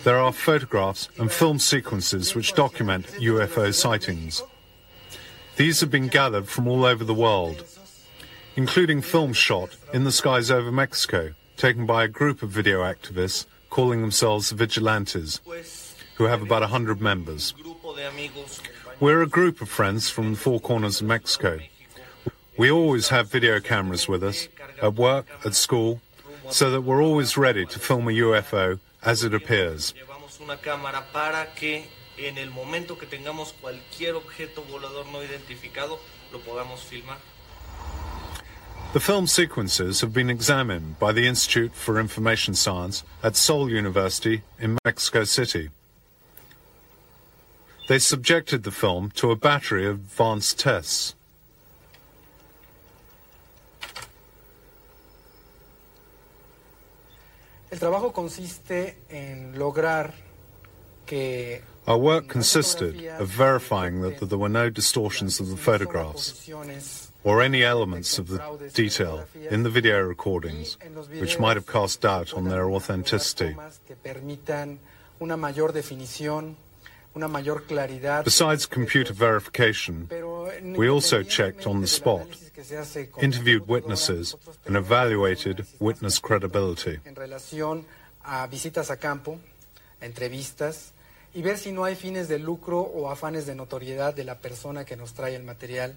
there are photographs and film sequences which document U F O sightings. These have been gathered from all over the world, including film shot in the skies over Mexico, taken by a group of video activists calling themselves Vigilantes, who have about one hundred members. We're a group of friends from the four corners of Mexico. We always have video cameras with us, at work, at school, so that we're always ready to film a U F O as it appears. The film sequences have been examined by the Institute for Information Science at Seoul University in Mexico City. They subjected the film to a battery of advanced tests. El trabajo consiste en lograr que Our work consisted of verifying that there were no distortions of the photographs or any elements of the detail in the video recordings which might have cast doubt on their authenticity. Besides computer verification, we also checked on the spot, interviewed witnesses, and evaluated witness credibility. Y ver si no hay fines de lucro o afanes de notoriedad de la persona que nos trae el material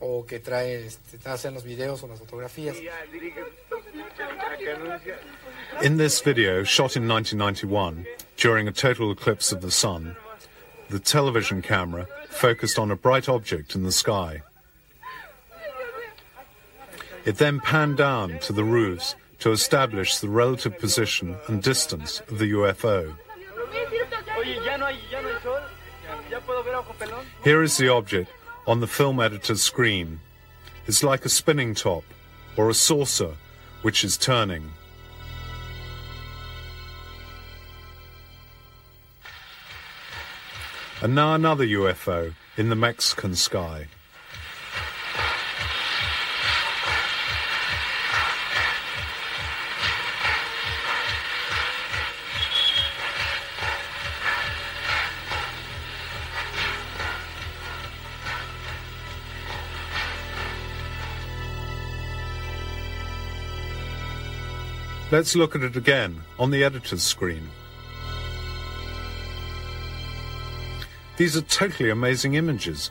o que trae este, hacen los videos o las fotografías. In this video, shot in nineteen ninety-one, during a total eclipse of the sun, the television camera focused on a bright object in the sky. It then panned down to the roofs to establish the relative position and distance of the U F O. Here is the object on the film editor's screen. It's like a spinning top or a saucer which is turning. And now another U F O in the Mexican sky. Let's look at it again on the editor's screen. These are totally amazing images.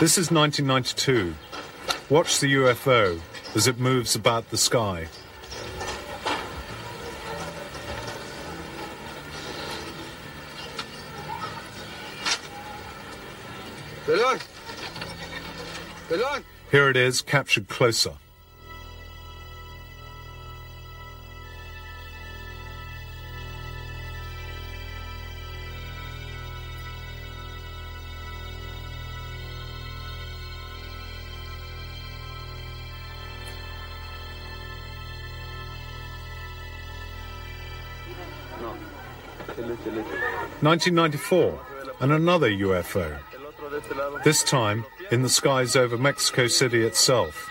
This is nineteen ninety-two. Watch the U F O as it moves about the sky. Get on. Get on. Here it is, captured closer. nineteen ninety-four, and another U F O. This time in the skies over Mexico City itself.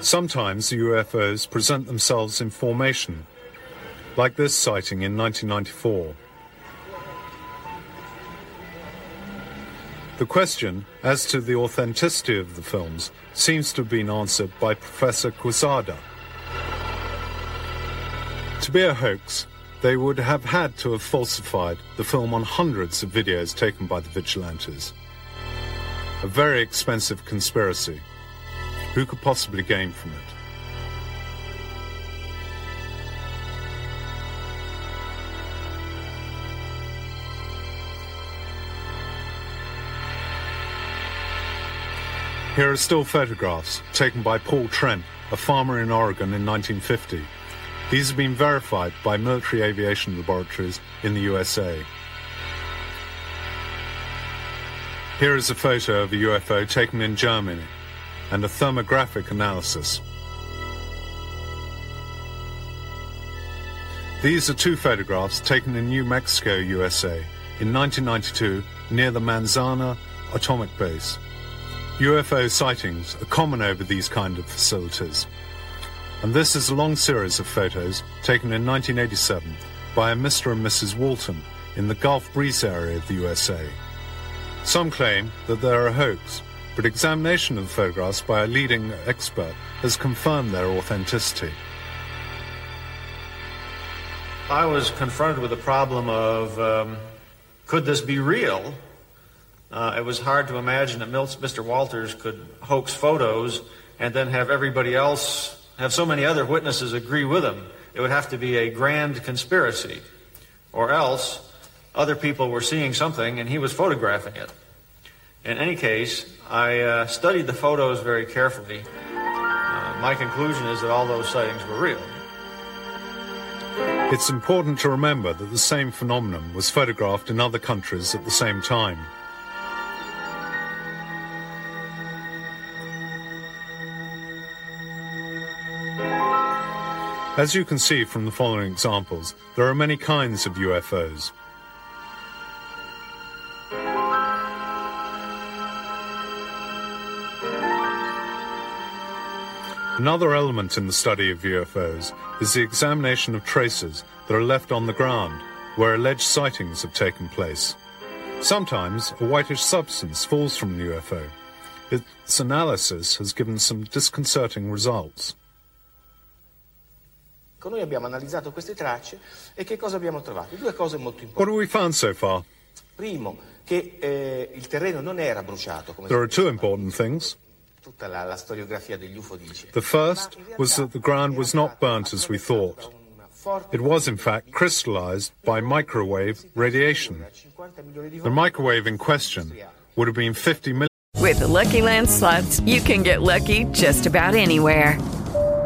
Sometimes the U F Os present themselves in formation, like this sighting in nineteen ninety-four. The question as to the authenticity of the films seems to have been answered by Professor Quezada. To be a hoax, they would have had to have falsified the film on hundreds of videos taken by the vigilantes. A very expensive conspiracy. Who could possibly gain from it? Here are still photographs taken by Paul Trent, a farmer in Oregon in nineteen fifty. These have been verified by military aviation laboratories in the U S A. Here is a photo of a U F O taken in Germany, and a thermographic analysis. These are two photographs taken in New Mexico, U S A, in nineteen ninety-two, near the Manzana Atomic Base. U F O sightings are common over these kind of facilities. And this is a long series of photos taken in nineteen eighty-seven by a Mister and Missus Walton in the Gulf Breeze area of the U S A. Some claim that they're a hoax, but examination of the photographs by a leading expert has confirmed their authenticity. I was confronted with the problem of, um, could this be real? Uh, it was hard to imagine that Mister Walters could hoax photos and then have everybody else, have so many other witnesses agree with him. It would have to be a grand conspiracy, or else other people were seeing something and he was photographing it. In any case, I uh, studied the photos very carefully. Uh, my conclusion is that all those sightings were real. It's important to remember that the same phenomenon was photographed in other countries at the same time. As you can see from the following examples, there are many kinds of U F Os. Another element in the study of U F Os is the examination of traces that are left on the ground where alleged sightings have taken place. Sometimes a whitish substance falls from the U F O. Its analysis has given some disconcerting results. What have we found so far? There are two important things. The first was that the ground was not burnt as we thought. It was in fact crystallized by microwave radiation. The microwave in question would have been fifty million. With the Lucky Land Slots, you can get lucky just about anywhere.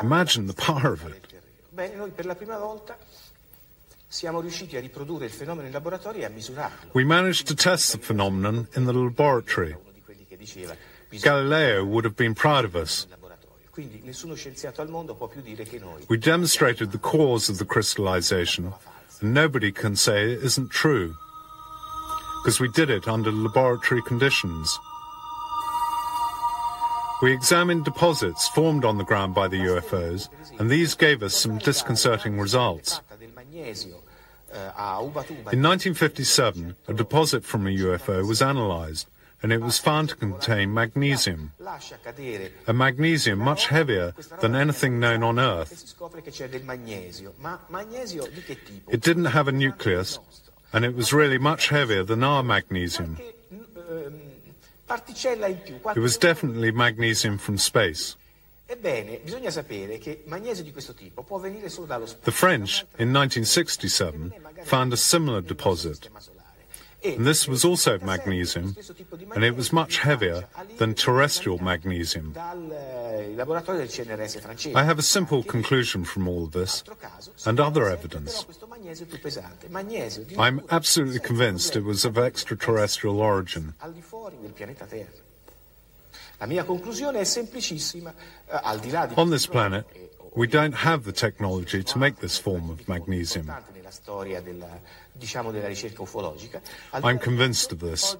Imagine the power of it. We managed to test the phenomenon in the laboratory. Galileo would have been proud of us. We demonstrated the cause of the crystallization, and nobody can say it isn't true, because we did it under laboratory conditions. We examined deposits formed on the ground by the U F Os, and these gave us some disconcerting results. In nineteen fifty-seven, a deposit from a U F O was analysed, and it was found to contain magnesium, a magnesium much heavier than anything known on Earth. It didn't have a nucleus, and it was really much heavier than our magnesium. It was definitely magnesium from space. The French, in nineteen sixty-seven, found a similar deposit, and this was also magnesium, and it was much heavier than terrestrial magnesium. I have a simple conclusion from all of this, and other evidence. I'm absolutely convinced it was of extraterrestrial origin. On this planet, we don't have the technology to make this form of magnesium. I'm convinced of this.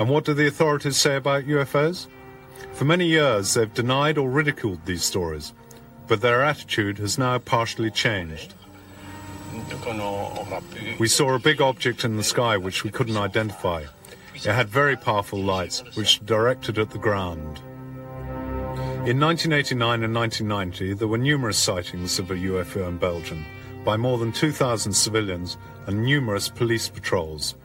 And what do the authorities say about U F Os? For many years, they've denied or ridiculed these stories, but their attitude has now partially changed. We saw a big object in the sky which we couldn't identify. It had very powerful lights, which directed at the ground. In nineteen eighty-nine and nineteen ninety, there were numerous sightings of a U F O in Belgium by more than two thousand civilians and numerous police patrols.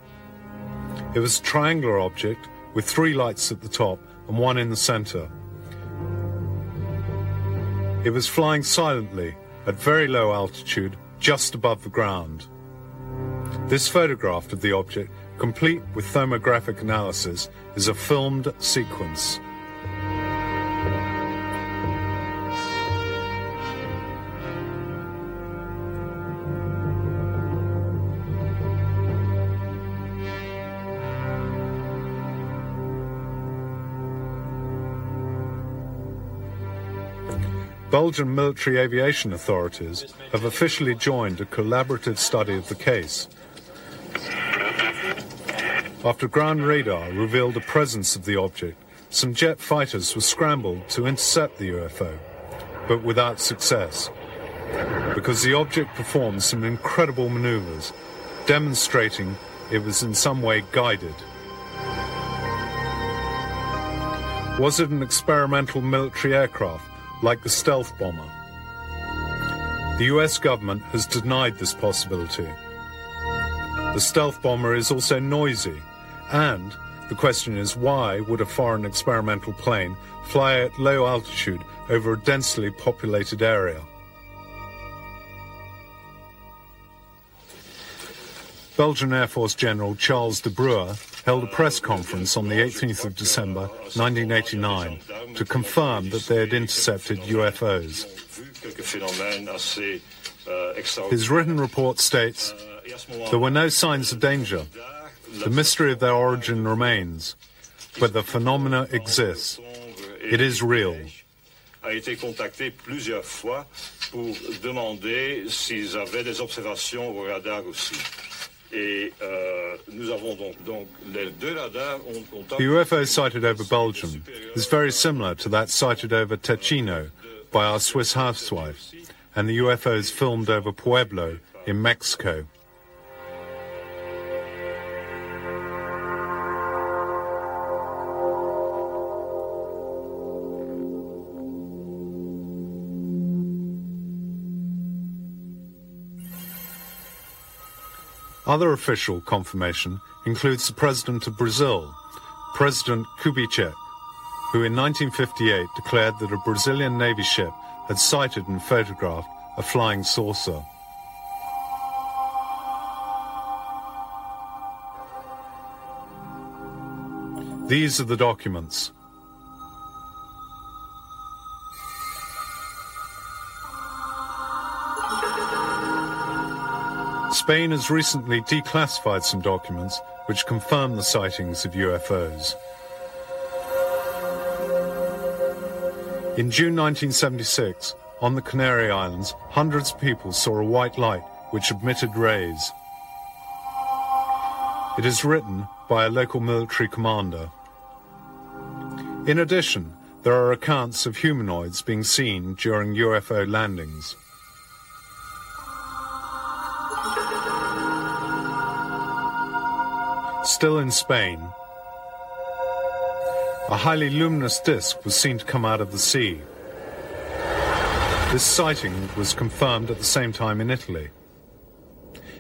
It was a triangular object with three lights at the top and one in the centre. It was flying silently at very low altitude, just above the ground. This photograph of the object, complete with thermographic analysis, is a filmed sequence. Belgian military aviation authorities have officially joined a collaborative study of the case, after ground radar revealed the presence of the object. Some jet fighters were scrambled to intercept the U F O, but without success, because the object performed some incredible maneuvers, demonstrating it was in some way guided. Was it an experimental military aircraft, like the stealth bomber? The U S government has denied this possibility. The stealth bomber is also noisy, and the question is, why would a foreign experimental plane fly at low altitude over a densely populated area? Belgian Air Force General Charles de Breuer held a press conference on the eighteenth of December nineteen eighty-nine to confirm that they had intercepted U F Os. His written report states, "There were no signs of danger. The mystery of their origin remains, but the phenomena exists. It is real." A été contacté plusieurs fois pour demander s'ils avaient des observations au radar aussi. The U F O sighted over Belgium is very similar to that sighted over Ticino by our Swiss housewife, and the U F Os filmed over Pueblo in Mexico. Other official confirmation includes the President of Brazil, President Kubitschek, who in nineteen fifty-eight declared that a Brazilian Navy ship had sighted and photographed a flying saucer. These are the documents. Spain has recently declassified some documents which confirm the sightings of U F Os. In June nineteen seventy-six, on the Canary Islands, hundreds of people saw a white light which emitted rays. It is written by a local military commander. In addition, there are accounts of humanoids being seen during U F O landings. Still in Spain, a highly luminous disc was seen to come out of the sea. This sighting was confirmed at the same time in Italy.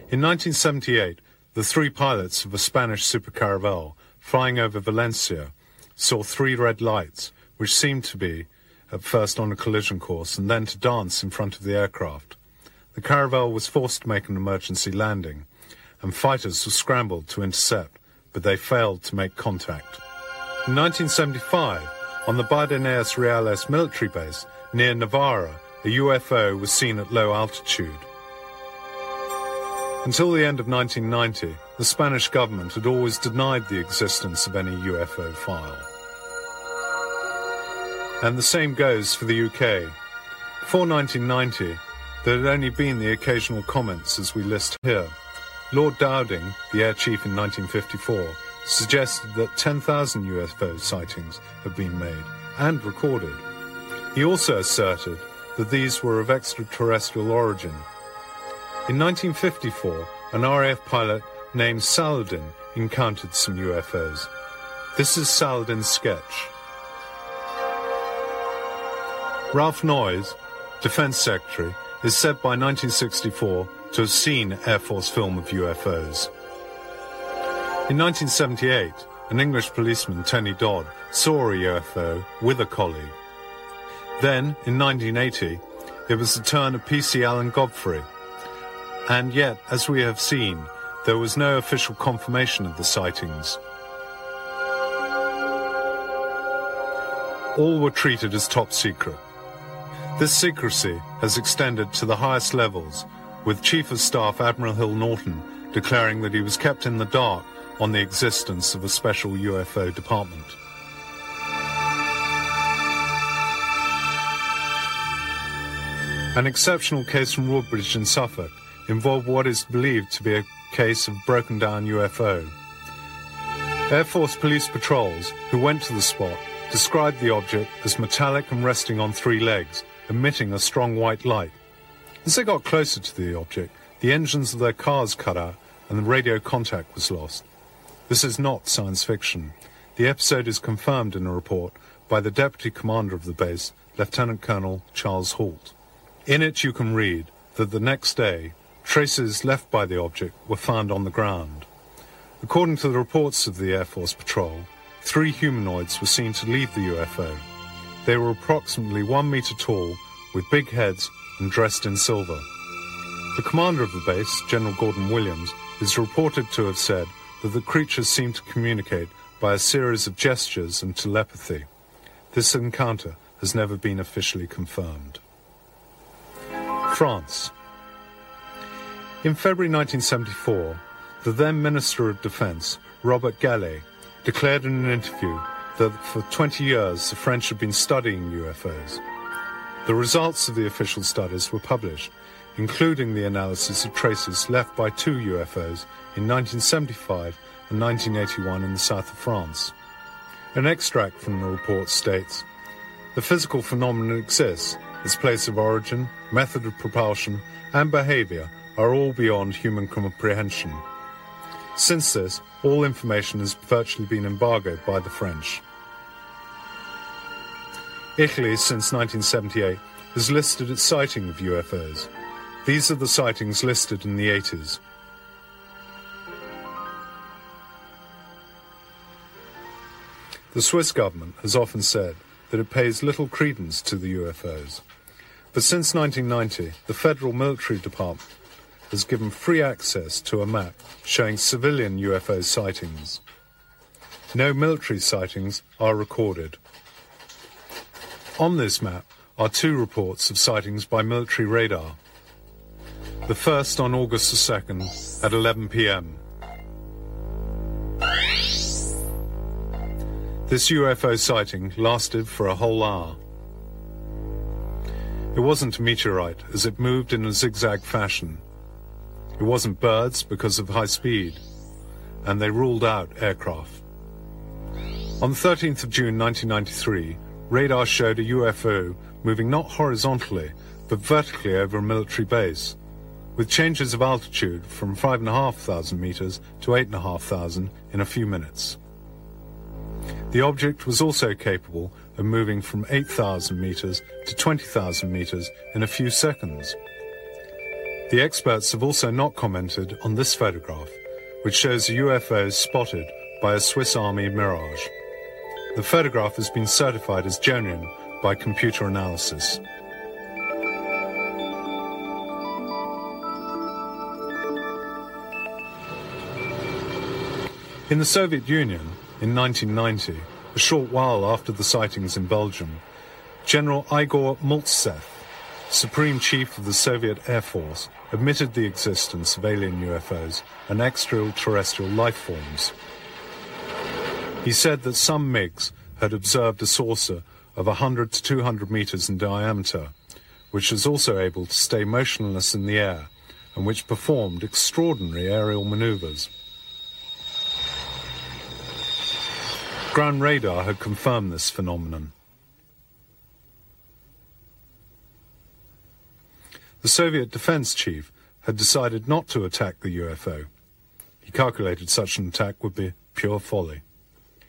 In nineteen seventy-eight, the three pilots of a Spanish supercaravel flying over Valencia saw three red lights, which seemed to be at first on a collision course and then to dance in front of the aircraft. The caravel was forced to make an emergency landing, and fighters were scrambled to intercept, but they failed to make contact. In nineteen seventy-five, on the Bardenas Reales military base near Navarra, a U F O was seen at low altitude. Until the end of nineteen ninety, the Spanish government had always denied the existence of any U F O file. And the same goes for the U K. Before nineteen ninety, there had only been the occasional comments as we list here. Lord Dowding, the Air Chief in nineteen fifty-four, suggested that ten thousand U F O sightings had been made and recorded. He also asserted that these were of extraterrestrial origin. In nineteen fifty-four, an R A F pilot named Saladin encountered some U F Os. This is Saladin's sketch. Ralph Noyes, Defense Secretary, is said by nineteen sixty-four to have seen Air Force film of U F Os. In nineteen seventy-eight, an English policeman, Tony Dodd, saw a U F O with a colleague. Then, in nineteen eighty, it was the turn of P C Allen Godfrey. And yet, as we have seen, there was no official confirmation of the sightings. All were treated as top secret. This secrecy has extended to the highest levels, with Chief of Staff Admiral Hill Norton declaring that he was kept in the dark on the existence of a special U F O department. An exceptional case from Woodbridge in Suffolk involved what is believed to be a case of broken down U F O. Air Force police patrols who went to the spot described the object as metallic and resting on three legs, emitting a strong white light. As they got closer to the object, the engines of their cars cut out and the radio contact was lost. This is not science fiction. The episode is confirmed in a report by the Deputy Commander of the base, Lieutenant Colonel Charles Holt. In it you can read that the next day, traces left by the object were found on the ground. According to the reports of the Air Force Patrol, three humanoids were seen to leave the U F O. They were approximately one meter tall, with big heads and dressed in silver. The commander of the base, General Gordon Williams, is reported to have said that the creatures seemed to communicate by a series of gestures and telepathy. This encounter has never been officially confirmed. France. In February nineteen seventy-four, the then Minister of Defence, Robert Gallet, declared in an interview that for twenty years the French had been studying U F Os. The results of the official studies were published, including the analysis of traces left by two U F Os in nineteen seventy-five and nineteen eighty-one in the south of France. An extract from the report states, "The physical phenomenon exists. Its place of origin, method of propulsion, and behaviour are all beyond human comprehension. Since this, all information has virtually been embargoed by the French." Italy, since nineteen seventy-eight, has listed its sighting of U F Os. These are the sightings listed in the eighties. The Swiss government has often said that it pays little credence to the U F Os. But since nineteen ninety, the Federal Military Department has given free access to a map showing civilian U F O sightings. No military sightings are recorded. On this map are two reports of sightings by military radar. The first on August the second at eleven p m This U F O sighting lasted for a whole hour. It wasn't a meteorite, as it moved in a zigzag fashion. It wasn't birds because of high speed, and they ruled out aircraft. On the thirteenth of June nineteen ninety-three, radar showed a U F O moving not horizontally, but vertically over a military base, with changes of altitude from five thousand five hundred meters to eight thousand five hundred in a few minutes. The object was also capable of moving from eight thousand meters to twenty thousand meters in a few seconds. The experts have also not commented on this photograph, which shows a U F O spotted by a Swiss Army Mirage. The photograph has been certified as genuine by computer analysis. In the Soviet Union, in nineteen ninety, a short while after the sightings in Belgium, General Igor Moltsev, Supreme Chief of the Soviet Air Force, admitted the existence of alien U F Os and extraterrestrial life forms. He said that some MiGs had observed a saucer of one hundred to two hundred meters in diameter, which was also able to stay motionless in the air and which performed extraordinary aerial maneuvers. Ground radar had confirmed this phenomenon. The Soviet defense chief had decided not to attack the U F O. He calculated such an attack would be pure folly.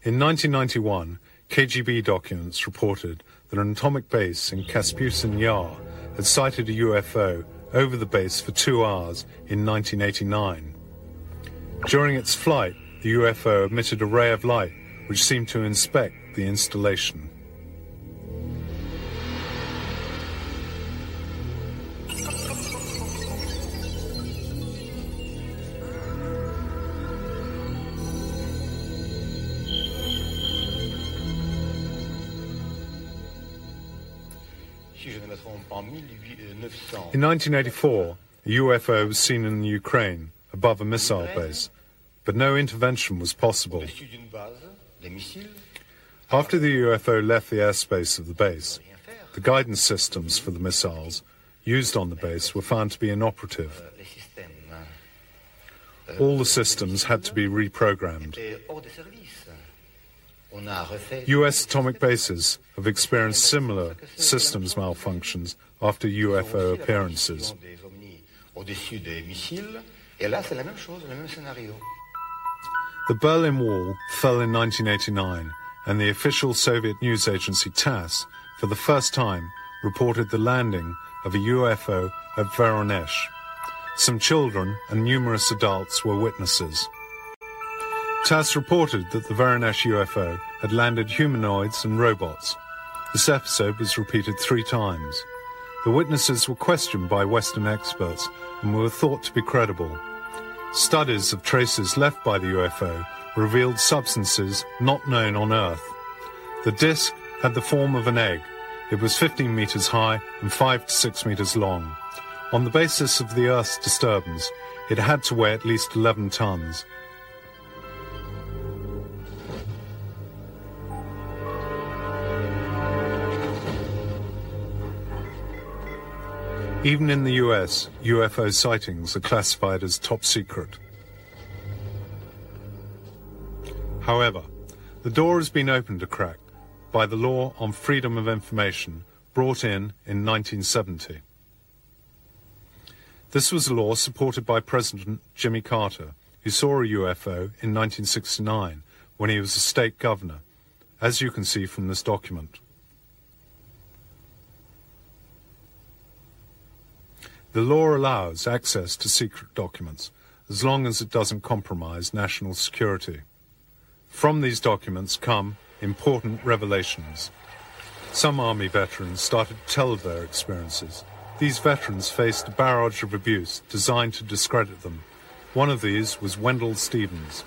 In nineteen ninety-one, K G B documents reported that an atomic base in Kaspusin Yar had sighted a U F O over the base for two hours in nineteen eighty-nine. During its flight, the U F O emitted a ray of light which seemed to inspect the installation. In nineteen eighty-four, a U F O was seen in Ukraine above a missile base, but no intervention was possible. After the U F O left the airspace of the base, the guidance systems for the missiles used on the base were found to be inoperative. All the systems had to be reprogrammed. U S atomic bases have experienced similar systems malfunctions after U F O appearances. The Berlin Wall fell in nineteen eighty-nine, and the official Soviet news agency TASS, for the first time, reported the landing of a U F O at Voronezh. Some children and numerous adults were witnesses. TASS reported that the Voronezh U F O had landed humanoids and robots. This episode was repeated three times. The witnesses were questioned by Western experts and were thought to be credible. Studies of traces left by the U F O revealed substances not known on Earth. The disc had the form of an egg. It was fifteen meters high and five to six meters long. On the basis of the Earth's disturbance, it had to weigh at least eleven tons. Even in the U S, U F O sightings are classified as top secret. However, the door has been opened a crack by the law on freedom of information brought in in nineteen seventy. This was a law supported by President Jimmy Carter, who saw a U F O in nineteen sixty-nine when he was a state governor, as you can see from this document. The law allows access to secret documents, as long as it doesn't compromise national security. From these documents come important revelations. Some Army veterans started to tell of their experiences. These veterans faced a barrage of abuse designed to discredit them. One of these was Wendell Stevens.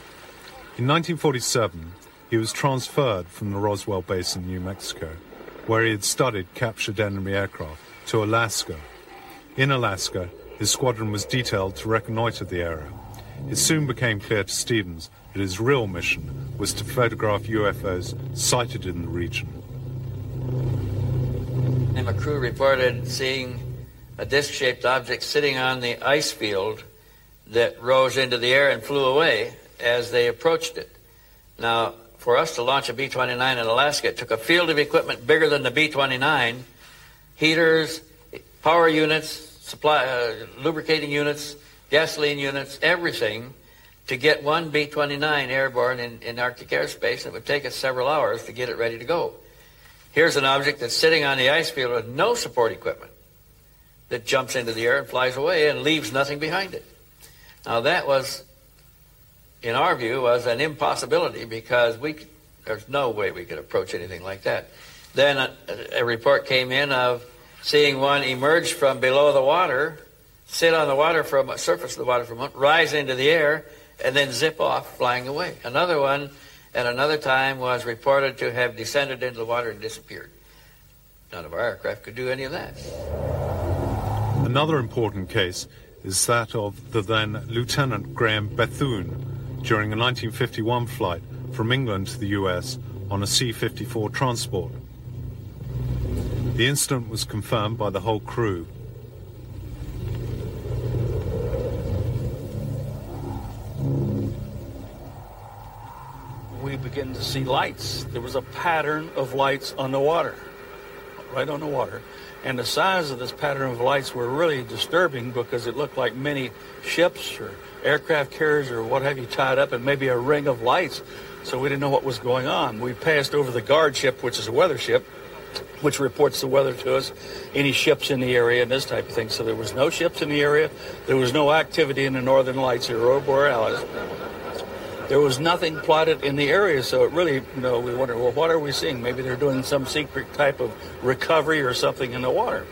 In nineteen forty-seven, he was transferred from the Roswell base in New Mexico, where he had studied captured enemy aircraft, to Alaska. In Alaska, his squadron was detailed to reconnoiter the area. It soon became clear to Stevens that his real mission was to photograph U F Os sighted in the region. And my crew reported seeing a disc-shaped object sitting on the ice field that rose into the air and flew away as they approached it. Now, for us to launch a B twenty-nine in Alaska, it took a field of equipment bigger than the B twenty-nine, heaters, power units, supply, uh, lubricating units, gasoline units, everything, to get one B twenty-nine airborne in, in Arctic airspace. It would take us several hours to get it ready to go. Here's an object that's sitting on the ice field with no support equipment that jumps into the air and flies away and leaves nothing behind it. Now that was, in our view, was an impossibility, because we could, there's no way we could approach anything like that. Then a, a report came in of seeing one emerge from below the water, sit on the water from surface of the water for a moment, rise into the air, and then zip off, flying away. Another one at another time was reported to have descended into the water and disappeared. None of our aircraft could do any of that. Another important case is that of the then Lieutenant Graham Bethune during a nineteen fifty-one flight from England to the U S on a C fifty-four transport. The incident was confirmed by the whole crew. We began to see lights. There was a pattern of lights on the water, right on the water. And the size of this pattern of lights were really disturbing, because it looked like many ships or aircraft carriers or what have you tied up, and maybe a ring of lights. So we didn't know what was going on. We passed over the guard ship, which is a weather ship, which reports the weather to us, any ships in the area and this type of thing. So there was no ships in the area. There was no activity in the northern lights or Aurora Borealis. There was nothing plotted in the area, so it really, you know, we wondered, well, what are we seeing? Maybe they're doing some secret type of recovery or something in the water.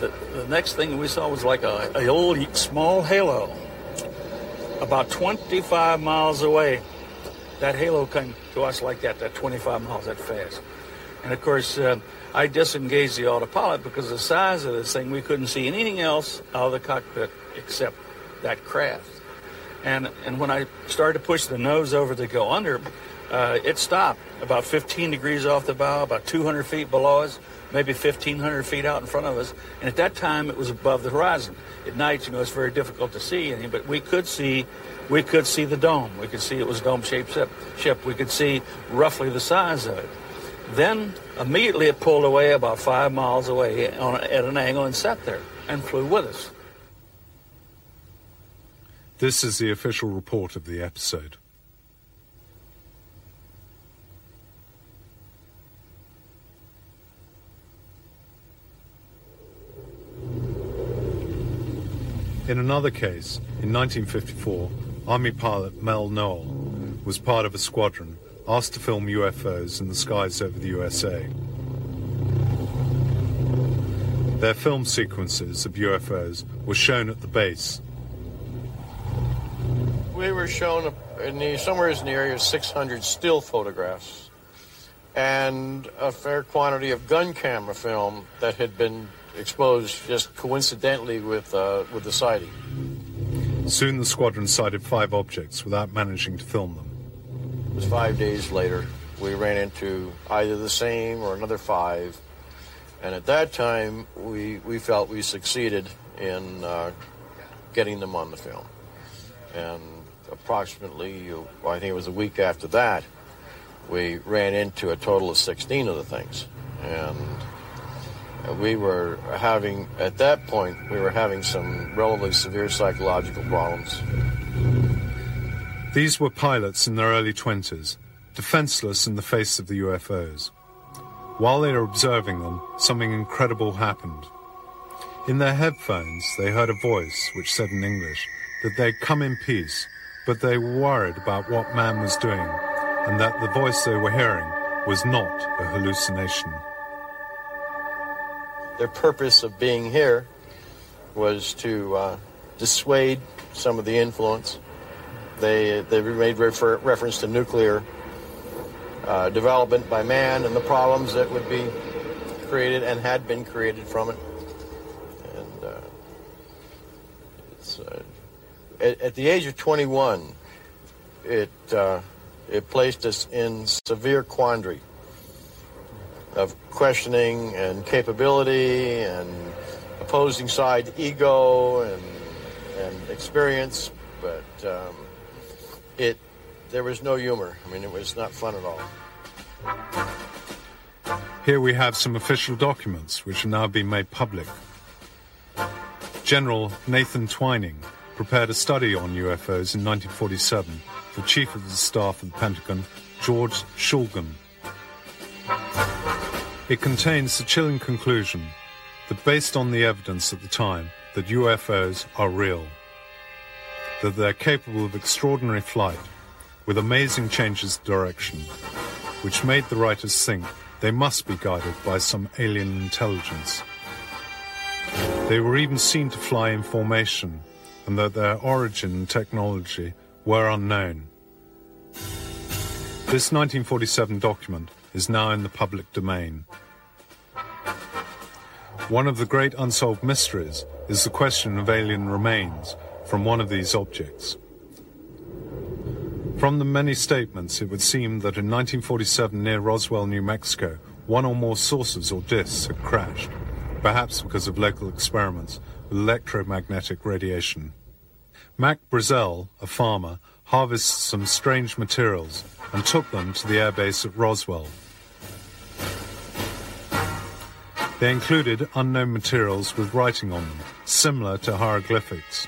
The, the next thing we saw was like a, a old small halo, about twenty-five miles away. That halo came to us like that, that twenty-five miles, that fast. And of course, uh, I disengaged the autopilot because of the size of this thing. We couldn't see anything else out of the cockpit except that craft. And and when I started to push the nose over to go under, uh, it stopped about fifteen degrees off the bow, about two hundred feet below us, maybe fifteen hundred feet out in front of us. And at that time, it was above the horizon. At night, you know, it's very difficult to see anything, but we could see, we could see the dome. We could see it was a dome-shaped ship. We could see roughly the size of it. Then immediately it pulled away about five miles away on, at an angle, and sat there and flew with us. This is the official report of the episode. In another case, in nineteen fifty-four, Army pilot Mel Noel was part of a squadron asked to film U F Os in the skies over the U S A. Their film sequences of U F Os were shown at the base. We were shown in the, somewhere in the area six hundred still photographs and a fair quantity of gun camera film that had been exposed just coincidentally with, uh, with the sighting. Soon the squadron sighted five objects without managing to film them. It was five days later we ran into either the same or another five, and at that time we, we felt we succeeded in uh, getting them on the film. And approximately, I think it was a week after that, we ran into a total of sixteen of the things. And we were having, at that point, we were having some relatively severe psychological problems. These were pilots in their early twenties, defenseless in the face of the U F Os. While they were observing them, something incredible happened. In their headphones, they heard a voice which said in English that they'd come in peace, but they were worried about what man was doing, and that the voice they were hearing was not a hallucination. Their purpose of being here was to uh, dissuade some of the influence. They they made refer, reference to nuclear uh, development by man and the problems that would be created and had been created from it. And uh, it's, uh, at, at the age of twenty-one, it uh, it placed us in severe quandary of questioning and capability and opposing side ego and and experience, but um, it there was no humor. I mean, it was not fun at all. Here we have some official documents which have now been made public. General Nathan Twining prepared a study on U F Os in nineteen forty-seven for Chief of the Staff of the Pentagon, George Shulgin. It contains the chilling conclusion that based on the evidence at the time that U F Os are real, that they're capable of extraordinary flight with amazing changes of direction, which made the writers think they must be guided by some alien intelligence. They were even seen to fly in formation, and that their origin and technology were unknown. This nineteen forty-seven document is now in the public domain. One of the great unsolved mysteries is the question of alien remains from one of these objects. From the many statements, it would seem that in nineteen forty-seven near Roswell, New Mexico, one or more saucers or discs had crashed, perhaps because of local experiments with electromagnetic radiation. Mac Brazel, a farmer, harvests some strange materials and took them to the airbase at Roswell. They included unknown materials with writing on them, similar to hieroglyphics.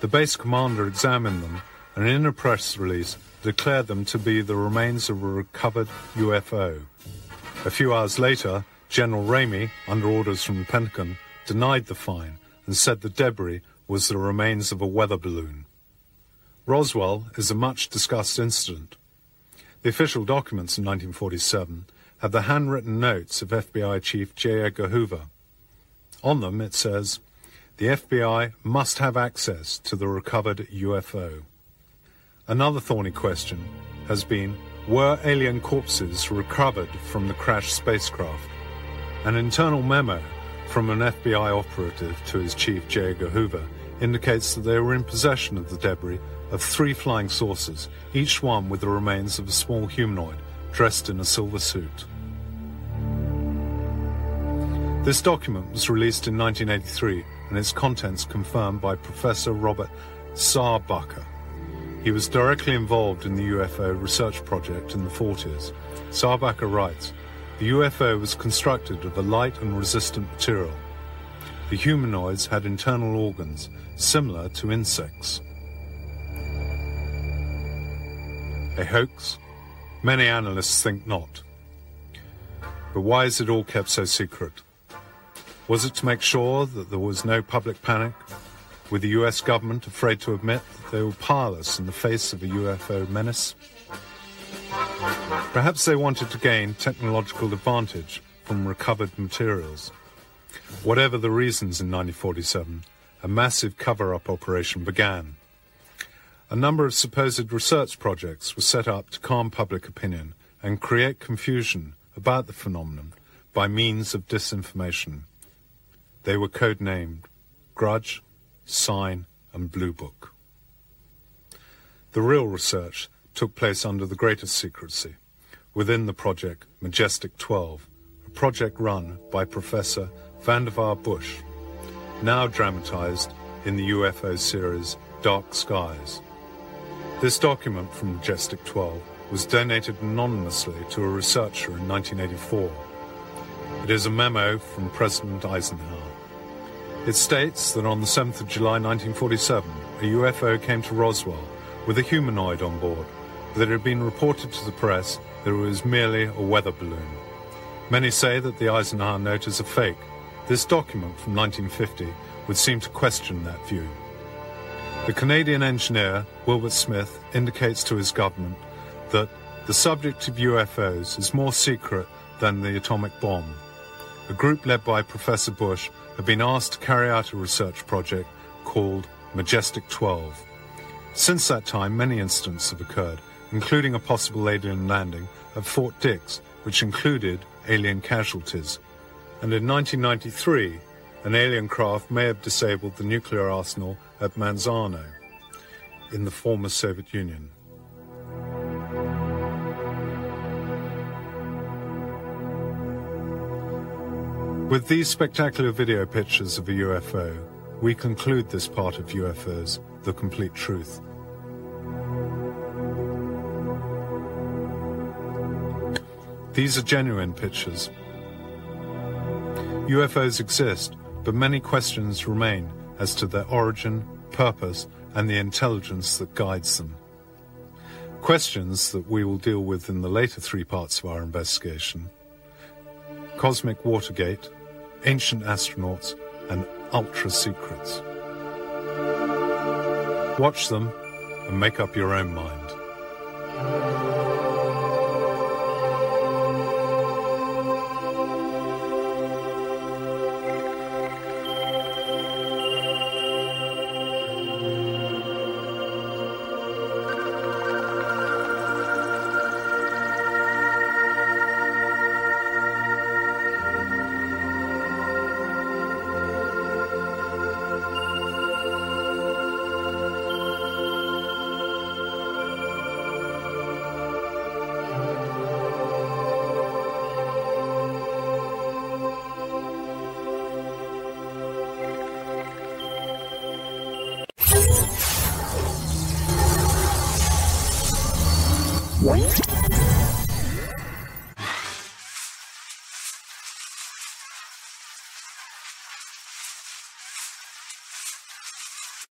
The base commander examined them and in a press release declared them to be the remains of a recovered U F O. A few hours later, General Ramey, under orders from the Pentagon, denied the find and said the debris was the remains of a weather balloon. Roswell is a much-discussed incident. The official documents in nineteen forty-seven had the handwritten notes of F B I Chief J. Edgar Hoover. On them it says, "The F B I must have access to the recovered U F O." Another thorny question has been, were alien corpses recovered from the crashed spacecraft? An internal memo from an F B I operative to his chief, J. Edgar Hoover, indicates that they were in possession of the debris of three flying saucers, each one with the remains of a small humanoid dressed in a silver suit. This document was released in nineteen eighty-three and its contents confirmed by Professor Robert Saarbacher. He was directly involved in the U F O research project in the forties. Saarbacher writes, "The U F O was constructed of a light and resistant material. The humanoids had internal organs similar to insects." A hoax? Many analysts think not. But why is it all kept so secret? Was it to make sure that there was no public panic, with the U S government afraid to admit that they were powerless in the face of a U F O menace? Perhaps they wanted to gain technological advantage from recovered materials. Whatever the reasons, in nineteen forty-seven, a massive cover-up operation began. A number of supposed research projects were set up to calm public opinion and create confusion about the phenomenon by means of disinformation. They were codenamed Grudge, Sign, and Blue Book. The real research took place under the greatest secrecy, within the project Majestic twelve, a project run by Professor Vannevar Bush, now dramatized in the U F O series Dark Skies. This document from Majestic twelve was donated anonymously to a researcher in nineteen eighty-four. It is a memo from President Eisenhower. It states that on the seventh of July nineteen forty-seven, a U F O came to Roswell with a humanoid on board, but that it had been reported to the press that it was merely a weather balloon. Many say that the Eisenhower note is a fake. This document from nineteen fifty would seem to question that view. The Canadian engineer, Wilbur Smith, indicates to his government that the subject of U F Os is more secret than the atomic bomb. A group led by Professor Bush had been asked to carry out a research project called Majestic twelve. Since that time, many incidents have occurred, including a possible alien landing at Fort Dix, which included alien casualties. And in nineteen ninety-three, an alien craft may have disabled the nuclear arsenal at Manzano in the former Soviet Union. With these spectacular video pictures of a U F O, we conclude this part of U F Os, The Complete Truth. These are genuine pictures. U F Os exist, but many questions remain as to their origin, purpose, and the intelligence that guides them. Questions that we will deal with in the later three parts of our investigation: Cosmic Watergate, Ancient Astronauts, and Ultra Secrets. Watch them and make up your own mind. What?